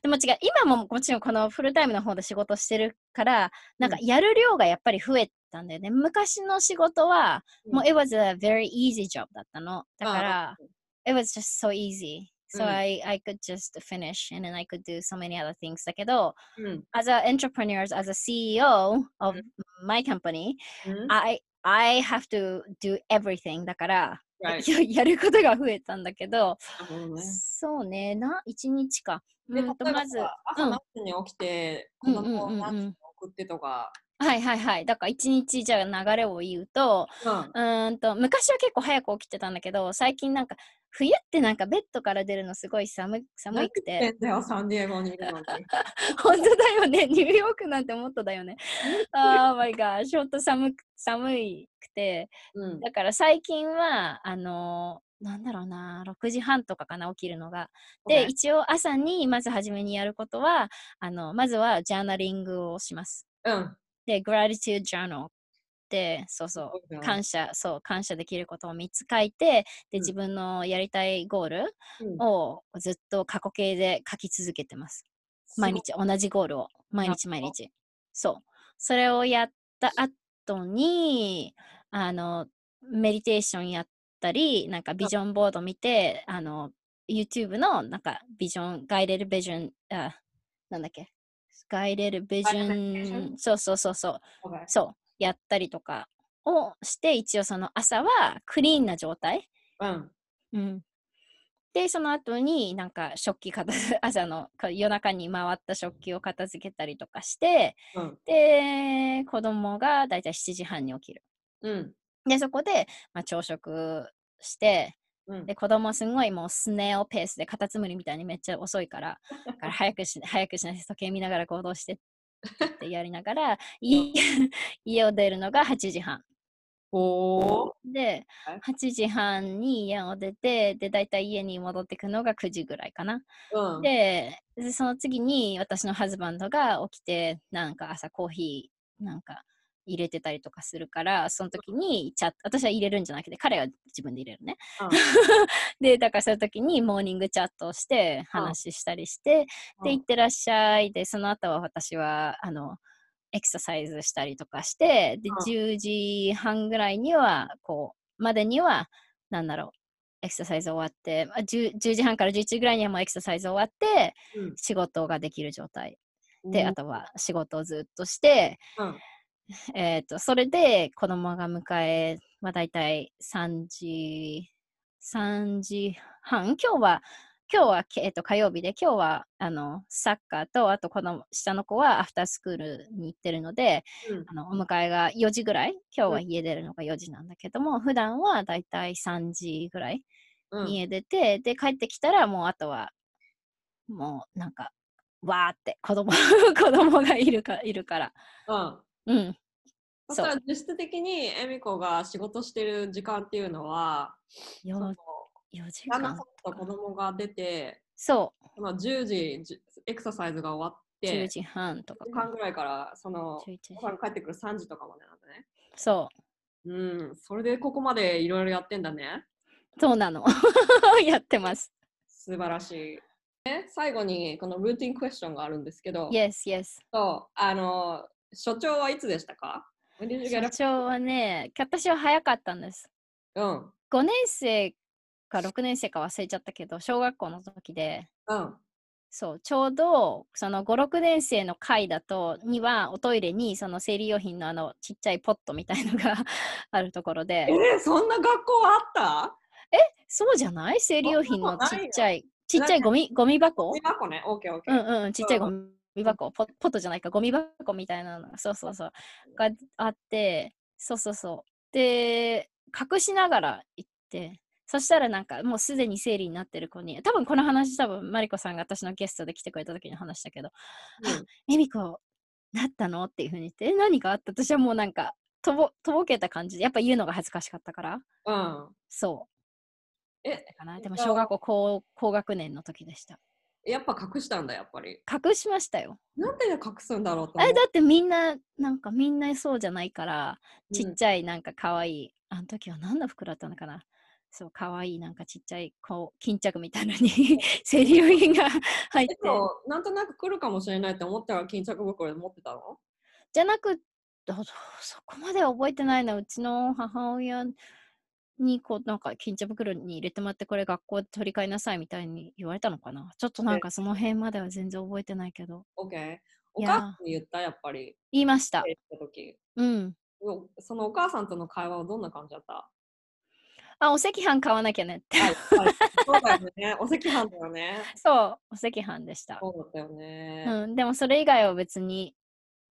でも違う、今ももちろんこのフルタイムの方で仕事してるから、なんかやる量がやっぱり増えたんだよね。昔の仕事はもう it was a very easy job だったの。だから、it was just so easy.So I could just finish and then I could do so many other things. だけど、as an entrepreneur, as a CEO of my company, I have to do everything だから、right. やることが増えたんだけど、ね、そうね、1日か。で、例えば、まず朝何時に起きて、子供を何時に送ってとか。はいはいはい。だから1日じゃあ流れを言うと、昔は結構早く起きてたんだけど、最近なんか冬ってなんかベッドから出るのすごい寒くて。サンディエゴにいるのに。本当だよね。ニューヨークなんてもっとだよね。Oh my gosh。本当寒くて、うん。だから最近は、なんだろうな、6時半とかかな、起きるのが。で、一応朝にまず初めにやることは、まずはジャーナリングをします。うん。で、gratitude journal って、そうそう、感謝できることを3つ書いて、で、自分のやりたいゴールをずっと過去形で書き続けてます。毎日、同じゴールを、毎日。そう。それをやった後に、メディテーションやったり、なんかビジョンボード見て、YouTube のなんかビジョン、ガイデルビジョン、そう、そうやったりとかをして、一応その朝はクリーンな状態、うん、でその後になんか食器朝の夜中に回った食器を片付けたりとかして、で子供がだいたい7時半に起きる、でそこで、朝食して。で子供すごいもうスネールペースでカタツムリみたいにめっちゃ遅いから、早くしないと時計見ながら行動してってやりながら家を出るのが8時半。で8時半に家を出て、でだいたい家に戻ってくのが9時ぐらいかな、でその次に私のハズバンドが起きてなんか朝コーヒーなんか入れてたりとかするから、その時に私は入れるんじゃなくて彼は自分で入れるね、でだからその時にモーニングチャットをして話したりして、で行ってらっしゃいで、その後は私はエクササイズしたりとかして、で10時半ぐらいにはこうまでにはなんだろうエクササイズ終わって、10時半から11時ぐらいにはもうエクササイズ終わって、仕事ができる状態で、あとは仕事をずっとして、それで子供が迎えはだいたい3時半、今日は火曜日で、今日はサッカーと、あとこの下の子はアフタースクールに行ってるので、お迎えが4時ぐらい、今日は家出るのが4時なんだけども、普段はだいたい3時ぐらい家出て、で帰ってきたらもうあとはもうなんかわーって子供がいるから。だから実質的にエミコが仕事してる時間っていうのは4時間と子供が出て、そう、10時エクササイズが終わって10時半とかぐらいから、そのお母さん帰ってくる3時とかまでなんだね。そう、それでここまでいろいろやってんだね。そうなのやってます。素晴らしい。最後にこのルーティンクエスチョンがあるんですけど、 Yes そう、所長はいつでしたか？所長はね、私は早かったんです。5年生か6年生か忘れちゃったけど、小学校の時で、そうちょうどその5、6年生の回だとにはおトイレにその生理用品のちっちゃいポットみたいのがあるところで、そんな学校あった？そうじゃない？生理用品のちっちゃいゴミ箱？ゴミ箱ね、OK。ちっちゃいゴミ箱、ポットじゃないか、ゴミ箱みたいなのが、があって、で、隠しながら行って、そしたらなんかもうすでに生理になってる子に、多分この話、マリコさんが私のゲストで来てくれた時の話だけど、エミコ、なったのっていうふうに言って、何かあった？私はもうなんかとぼけた感じで、やっぱ言うのが恥ずかしかったから、でも小学校高学年の時でした。やっぱ隠したんだ、やっぱり。隠しましたよ。なんで隠すんだろうと思う。だってみんなそうじゃないから、ちっちゃいなんか可愛い、あの時は何の服だったのかな。そう、可愛いなんかちっちゃい巾着みたいなのに生理用品が入って。なんとなく来るかもしれないって思ったら巾着袋で持ってたの？じゃなく、そこまでは覚えてないな。うちの母親になんか巾着袋に入れてもらって、これ学校で取り替えなさいみたいに言われたのかな。ちょっとなんかその辺までは全然覚えてないけど。お母さんに言った？やっぱり。言いました。そのお母さんとの会話はどんな感じだった？あ、お赤飯買わなきゃねって。そうだよね。お赤飯だよね。そう、お赤飯でした。そうだよね。うん、でもそれ以外は別に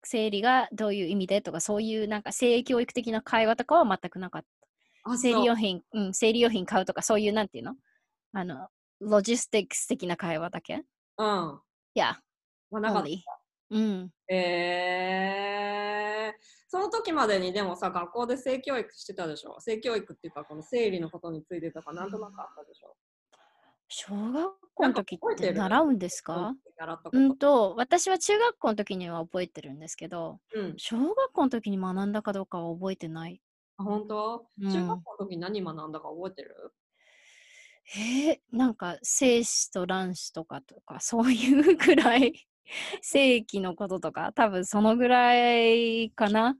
生理がどういう意味でとかそういうなんか性教育的な会話とかは全くなかった。生理用品買うとかそういうなんていうの？ロジスティックス的な会話だけ？うん。いや。まあ、なかった。うん。その時までにでもさ、学校で性教育してたでしょ？性教育っていうか、この生理のことについてとかなんとなくあったでしょ？小学校の時って習うんですか？私は中学校の時には覚えてるんですけど、うん、小学校の時に学んだかどうかは覚えてない。あ、本当？中学校の時に何学んだか覚えてる？なんか精子と卵子とかそういうくらい。生理のこととか多分そのぐらいかな。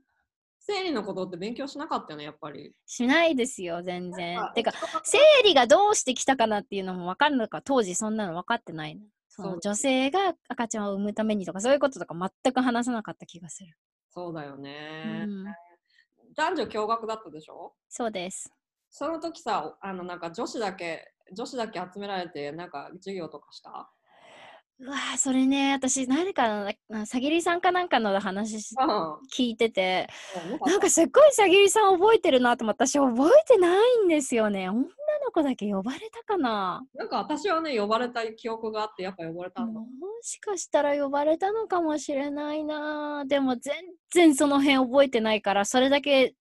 生理のことって勉強しなかったよね。やっぱりしないですよ全然。てか生理がどうしてきたかなっていうのも分かんないから、当時そんなの分かってないの。その女性が赤ちゃんを産むためにとかそういうこととか全く話さなかった気がする。そうだよね、うん、男女共学だったでしょ？そうです。その時さ、なんか女子だけ集められてなんか授業とかした？うわー、それね、私何かさぎりさんかなんかの話、うん、聞いてて、なんかすっごいさぎりさん覚えてるなと思って、私覚えてないんですよね。女の子だけ呼ばれたかな。なんか私はね、呼ばれた記憶があって、やっぱ呼ばれたの。もしかしたら呼ばれたのかもしれないな。でも全然その辺覚えてないから、それだけ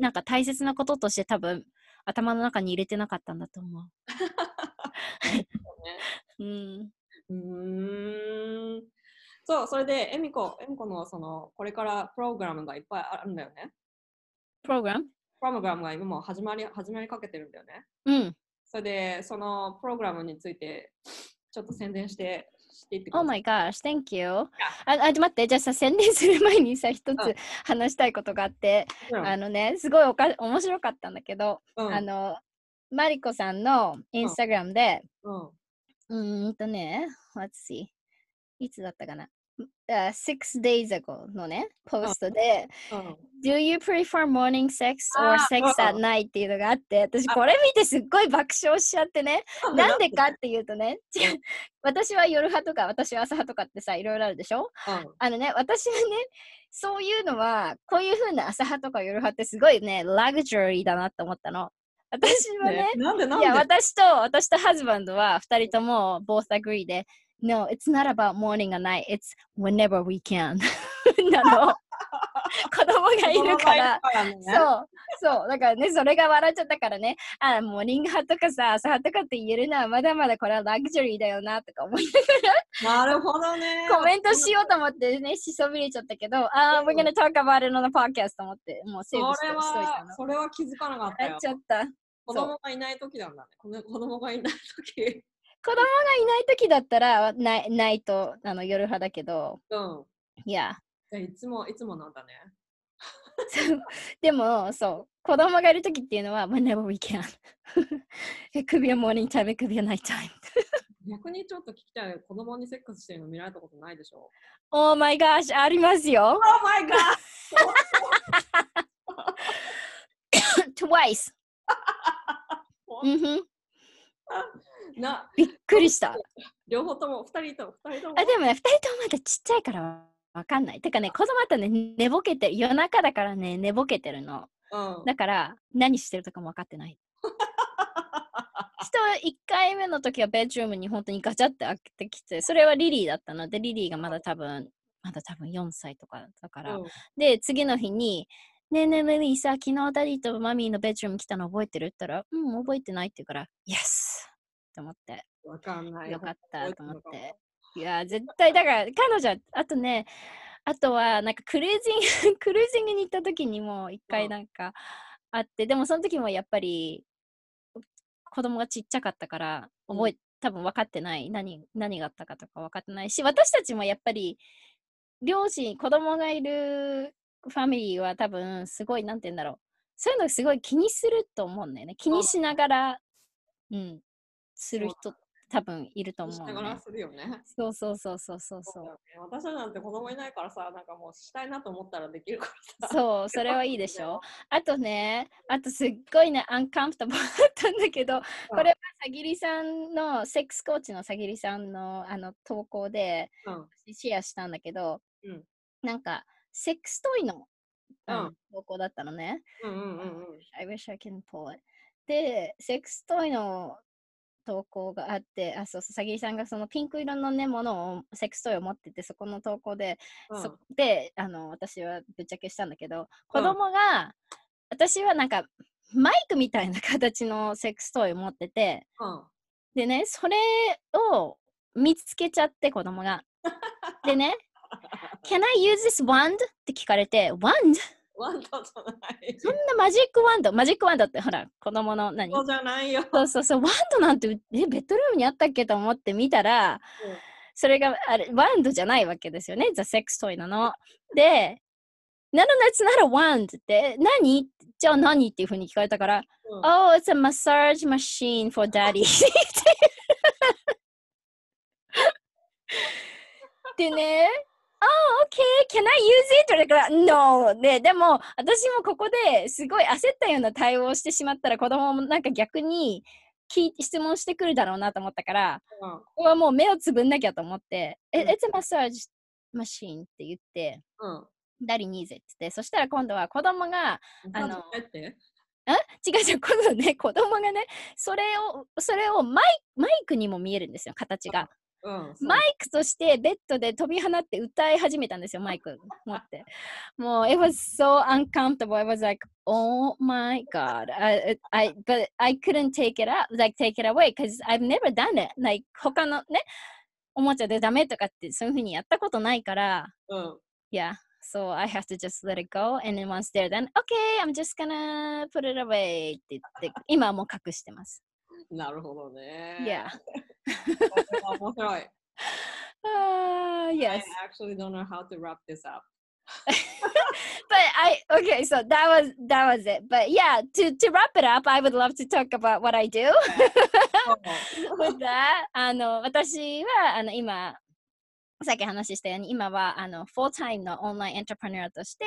なんか大切なこととして多分頭の中に入れてなかったんだと思う。うん、そう、それでエミコのそのこれからプログラムがいっぱいあるんだよね。プログラムが今も始まりかけてるんだよね。うん。それでそのプログラムについてちょっと宣伝していってください。Oh my gosh, thank you. 待って、じゃあさ、宣伝する前にさ、一つ話したいことがあって、うん、すごい面白かったんだけど、うん、マリコさんのインスタグラムで、うんうんね、let's see. いつだったかな、6 days ago のね、ポストで、Do you prefer morning sex or sex at night? っていうのがあって、私これ見てすっごい爆笑しちゃってね。なんでかっていうとね、私は夜派とか、私は朝派とかってさ、いろいろあるでしょ、うん、私はね、そういうのは、こういう風な朝派とか夜派ってすごいね、ラグジュアリーだなって思ったの。私はね、いや、私とハズバンドは2人とも both agree で No, it's not about morning or night, it's whenever we can なの。子供がいるから、そう、だからね、それが笑っちゃったからね、モーニング派とかさ、朝派とかって言えるのはまだまだこれはラグジュアリーだよなとか思いながら、なるほどね、コメントしようと思ってね、しそびれちゃったけど、we're gonna talk about it on the podcast と思って、もうセーブしといたの。それは気づかなかったよ。やっちゃった。子供がいない時なんだね。子供がいない時。子供がいない時だったら、ないと夜派だけど、うん。いや。いつもなんだね。でもそう、子供がいるときっていうのは whenever we can 。首はモーニングタイム、首はナイトタイム。逆にちょっと聞きたい、子供にセックスしてるの見られたことないでしょ？ Oh my gosh、ありますよ。Oh my gosh! Twice 、mm-hmm. びっくりした。両方とも、2人とも。あ、でもね、2人ともまだちっちゃいから。わかんない。てかね、子供だったらね、寝ぼけてる。夜中だからね、寝ぼけてるの。うん、だから、何してるとかも分かってない。人は1回目の時はベッドルームに本当にガチャって開けてきて、それはリリーだったので、リリーがまだ多分4歳とかだから。うん、で、次の日に、ねえねえメリーさ、昨日ダディとマミーのベッドルーム来たの覚えてるって言ったら、うん、覚えてないって言うから、イエスって思って。わかんない。よかったと思って。いや絶対だから彼女あとはなんかクルージングに行った時にも一回なんかあって、でもその時もやっぱり子供がちっちゃかったから多分分かってない、何があったかとか分かってないし、私たちもやっぱり子供がいるファミリーは多分すごいなんて言うんだろう、そういうのすごい気にすると思うんだよね。気にしながらする人多分いると思う、ね。ながらするよね。そうそうそうそうそうそう。ね、私なんて子供いないからさ、なんかもうしたいなと思ったらできるからさ。そう、それはいいでしょ。あとね、あとすっごいねアンカンフォータブルだったんだけど、これはさぎりさんのセックスコーチのさぎりさんのあの投稿でシェアしたんだけど、うん、なんかセックストイの投稿だったのね。うんうんうんうん。I wish I can pull it。で、セックストイの投稿があって、あ、そうそう、さぎりさんがそのピンク色のね、ものを、セックストイを持ってて、そこの投稿で、うん、そこで、私はぶっちゃけしたんだけど、子供が、うん、私はなんか、マイクみたいな形のセックストイを持ってて、うん、でね、それを見つけちゃって、子供が。でね、Can I use this wand? って聞かれて、wand?ワンドじゃない。そんなマジックワンドってほら子供の何？そうじゃないよ。そうそうそう、ワンドなんてベッドルームにあったっけと思って見たら、うん、それがあれワンドじゃないわけですよね。ザセックストイなの。で、なのなつならワンドって何？じゃあ何っていう風に聞かれたから、うん、Oh, it's a massage machine for daddy ってね。Oh, okay. Can I use it? だから No ね、でも私もここですごい焦ったような対応をしてしまったら子供もなんか逆に質問してくるだろうなと思ったから、うん、ここはもう目をつぶんなきゃと思って、うん、It's a massage machine って言って、うん、Daddy needs it って、そしたら今度は子供が違う今度ね子供がねそれをマイクにも見えるんですよ形が。うん、マイクとしてベッドで飛び放って歌い始めたんですよ、マイク持って。もう、It was so uncomfortable. I was like, oh my god. But I couldn't take it away because I've never done it. Like, 他のね、おもちゃでダメとかってそういう風にやったことないから、うん、Yeah, so I have to just let it go. And then once there, then, okay, I'm just gonna put it away. って言って、今はもう隠してます。なるほどね。Yeah. 面白い。Yes. I actually don't know how to wrap this up. But okay, so that was it. But yeah, to wrap it up, I would love to talk about what I do. With that, 私は今さっき話したように今はfull time のオンラインエントレプレニューとして、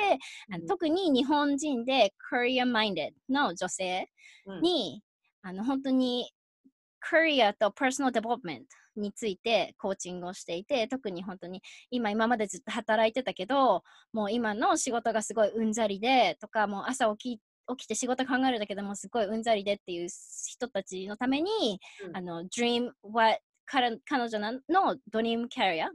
うん、特に日本人で career minded の女性に、うん本当にカリアとパーソナルデベロップメントについてコーチングをしていて、特に本当に今までずっと働いてたけど、もう今の仕事がすごいうんざりでとか、もう朝起きて仕事考えるだけでもすごいうんざりでっていう人たちのために、うん、Dream What 彼女のドリームキャリア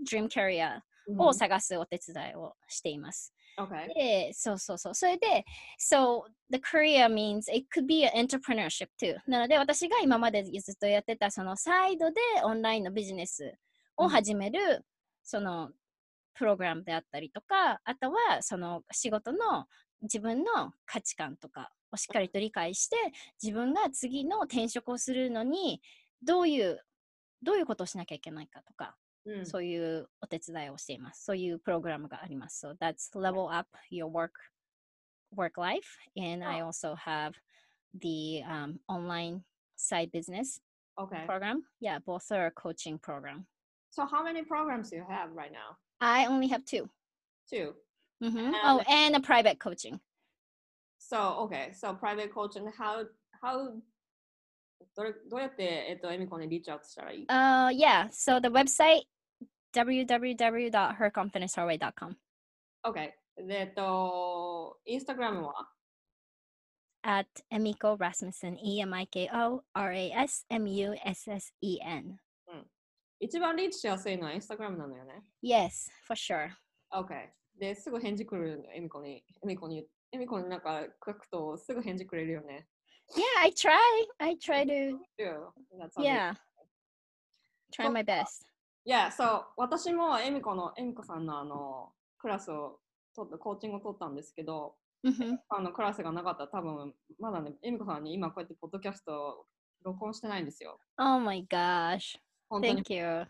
を探すお手伝いをしています。Okay. そうそうそう。それで、So the career means it could be an entrepreneurship too. なので私が今までずっとやってたそのサイドでオンラインのビジネスを始める、うん、そのプログラムであったりとか、あとはその仕事の自分の価値観とかをしっかりと理解して、自分が次の転職をするのにどういうことをしなきゃいけないかとか。うん、そういうお手伝いをしています。そういうプログラムがあります。So that's level up your work life. And I also have the、online side business、okay. program. Yeah, both are a coaching program. So how many programs do you have right now? I only have two. Two?、Mm-hmm. And a private coaching. So, okay. So private coaching, how...どうやって、エミコにリーチアウトしたらいい？Yeah, so the website www.herconfidenceherway.com Okay, インスタグラムは At Emiko Rasmussen E-M-I-K-O-R-A-S-M-U-S-S-E-N 一番リーチしやすいのはインスタグラムなのよね Yes, for sure Okay, ですぐ返事くるエミコにエミコになんか書くとすぐ返事くれるよねYeah, I try to. That's all yeah. Try my best. Yeah, so 私もエミコさんのクラスをコーチングを取ったんですけど、mm-hmm. クラスがなかったら多分まだねエミコさんに今こうやってポッドキャストを録音してないんですよ。Oh my gosh. Thank you.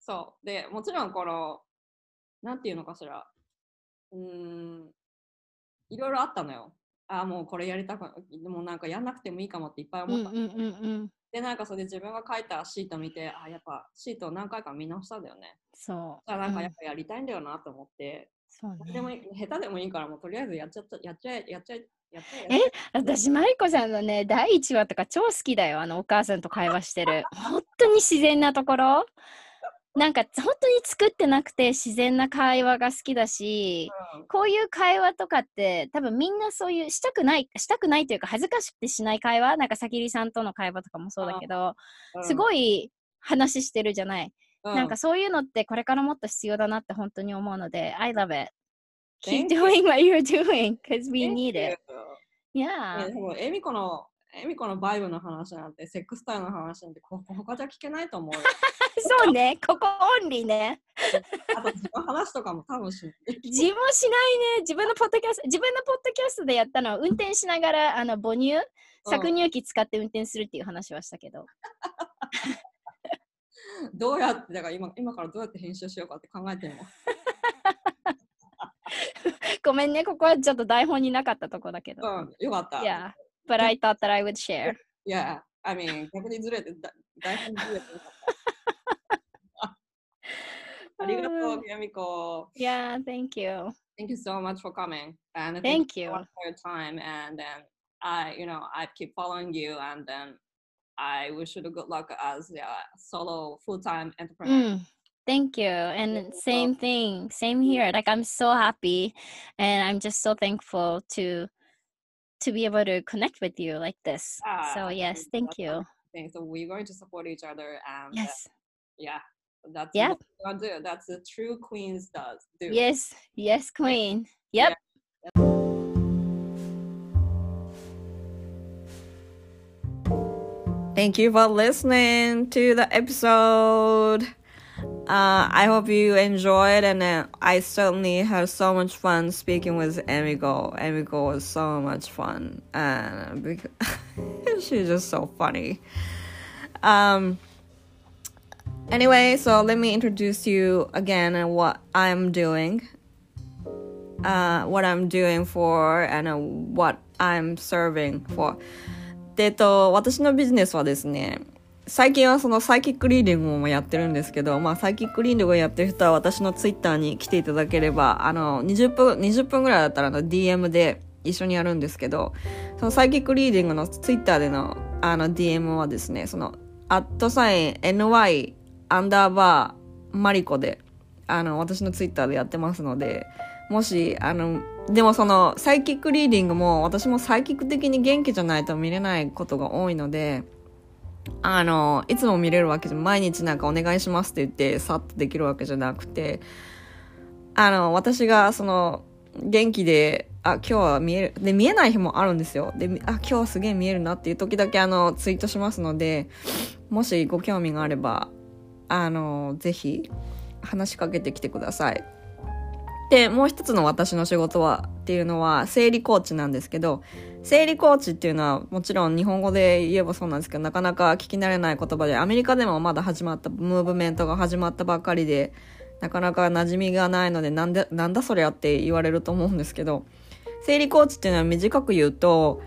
そうでもちろんこのなんていうのかしら、いろいろあったのよ。あもうこれやりたくもうなんかやんなくてもいいかもっていっぱい思った、うんうんうんうん、でなんかそれ自分が書いたシート見て、あやっぱシートを何回か見直したんだよね。そう。なんかやっぱやりたいんだよなと思って。そうね、でも下手でもいいからもうとりあえずやっちゃえ。私マリコさんのね第1話とか超好きだよ。あのお母さんと会話してる。本当に自然なところ。なんか本当に作ってなくて自然な会話が好きだし、うん、こういう会話とかって多分みんなそういうしたくないというか恥ずかしくてしない会話、なんかさきりさんとの会話とかもそうだけど、うん、すごい話してるじゃない、うん、なんかそういうのってこれからもっと必要だなって本当に思うので、I love it. Keep doing what you're doing because we need it. Yeah. エミコのバイブの話なんて、セックスタイルの話なんて、他じゃ聞けないと思う。そうね、ここオンリーね。あと、自分話とかも多分しない。自分しないね。自分のポッドキャストでやったのは、運転しながら、母乳、搾乳機使って運転するっていう話はしたけど。どうやって、だから今からどうやって編集しようかって考えても。ごめんね、ここはちょっと台本になかったとこだけど。うん、よかった。いや。But I thought that I would share. Yeah, I mean, 逆にずれて大変ずれてなかった。ありがとう、みやみこ。Yeah, thank you. Thank you so much for coming. And thank you so much for your time. And then I keep following you. And then I wish you the good luck as a solo full-time entrepreneur.Thank you. And same thing, same here. Like I'm so happy, and I'm just so thankful to be able to connect with you like this. So yes, thank you. So we're going to support each other. And yes. Yeah. That's what we're going to do. That's the true queens does. Do. Yes. Yes, queen. Yep. Yeah. Thank you for listening to the episode. I hope you enjoyed, and I certainly had so much fun speaking with Emiko. Emiko was so much fun, and she's just so funny. Anyway, so let me introduce you again and what I'm doing for, and what I'm serving for. 私のビジネスはですね。最近はそのサイキックリーディングもやってるんですけど、まあサイキックリーディングをやってる人は私のツイッターに来ていただければ、20分ぐらいだったらDM で一緒にやるんですけど、そのサイキックリーディングのツイッターでのDM はですね、その@ny_mariko で、私のツイッターでやってますので、もし、でもそのサイキックリーディングも私もサイキック的に元気じゃないと見れないことが多いので、いつも見れるわけじゃ、毎日なんかお願いしますって言ってさっとできるわけじゃなくて、私がその元気で、今日は見える、で見えない日もあるんですよ。で、今日はすげえ見えるなっていう時だけツイートしますので、もしご興味があればぜひ話しかけてきてください。で、もう一つの私の仕事はっていうのは生理コーチなんですけど、生理コーチっていうのはもちろん日本語で言えばそうなんですけど、なかなか聞き慣れない言葉で、アメリカでもまだムーブメントが始まったばかりで、なかなか馴染みがないので、なんだそれやって言われると思うんですけど、生理コーチっていうのは短く言うと、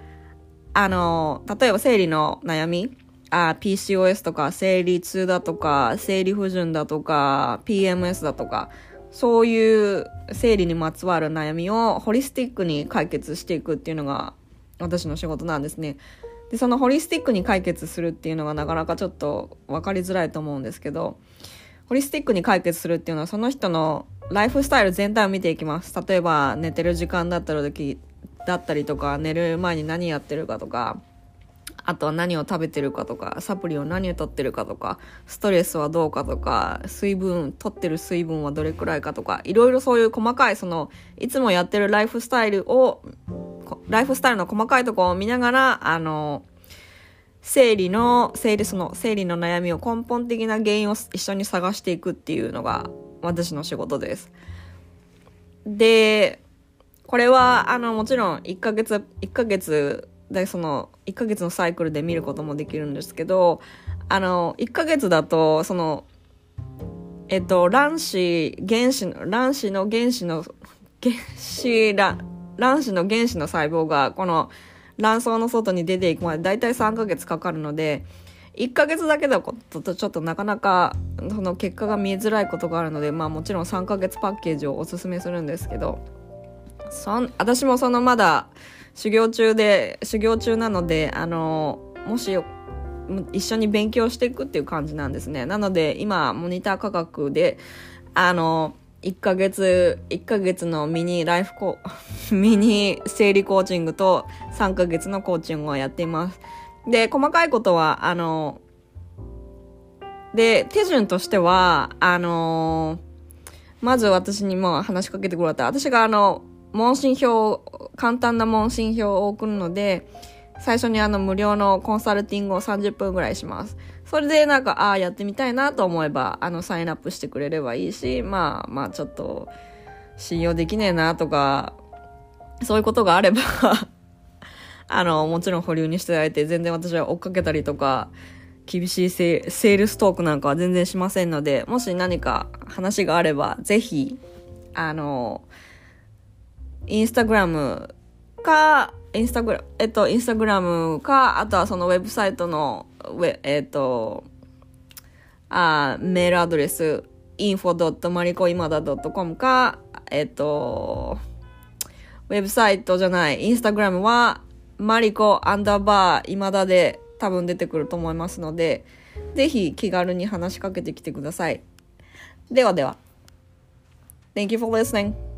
例えば生理の悩み、PCOS とか生理痛だとか生理不順だとか PMS だとか、そういう生理にまつわる悩みをホリスティックに解決していくっていうのが私の仕事なんですね。で、そのホリスティックに解決するっていうのがなかなかちょっと分かりづらいと思うんですけど、ホリスティックに解決するっていうのはその人のライフスタイル全体を見ていきます。例えば寝てる時間だったりとか、寝る前に何やってるかとか、あとは何を食べてるかとか、サプリを何を取ってるかとか、ストレスはどうかとか、取ってる水分はどれくらいかとか、いろいろそういう細かい、そのいつもやってるライフスタイルの細かいところを見ながら、生理の悩みを根本的な原因を一緒に探していくっていうのが私の仕事です。で、これはもちろん1ヶ月のサイクルで見ることもできるんですけど、1ヶ月だと、その、卵子の原子の細胞が、この卵巣の外に出ていくまで、だいたい3ヶ月かかるので、1ヶ月だけだとちょっとなかなかその結果が見えづらいことがあるので、まあ、もちろん3ヶ月パッケージをおすすめするんですけど、私もそのまだ修行中なので、もし一緒に勉強していくっていう感じなんですね。なので今モニター価格で1ヶ月のミニ生理コーチングと3ヶ月のコーチングをやっています。で、細かいことはで、手順としてはまず私にも話しかけてもらった、私が問診票、簡単な問診票を送るので、最初に無料のコンサルティングを30分ぐらいします。それでなんか、やってみたいなと思えば、サインアップしてくれればいいし、まあちょっと、信用できねえなとか、そういうことがあれば、もちろん保留にしていただいて、全然私は追っかけたりとか、厳しいセールストークなんかは全然しませんので、もし何か話があれば、ぜひ、インスタグラムか、あとはそのウェブサイトのメールアドレス info.marikoimada.com か、ウェブサイトじゃないインスタグラムは mariko_imada で多分出てくると思いますので、ぜひ気軽に話しかけてきてください。ではでは。 Thank you for listening.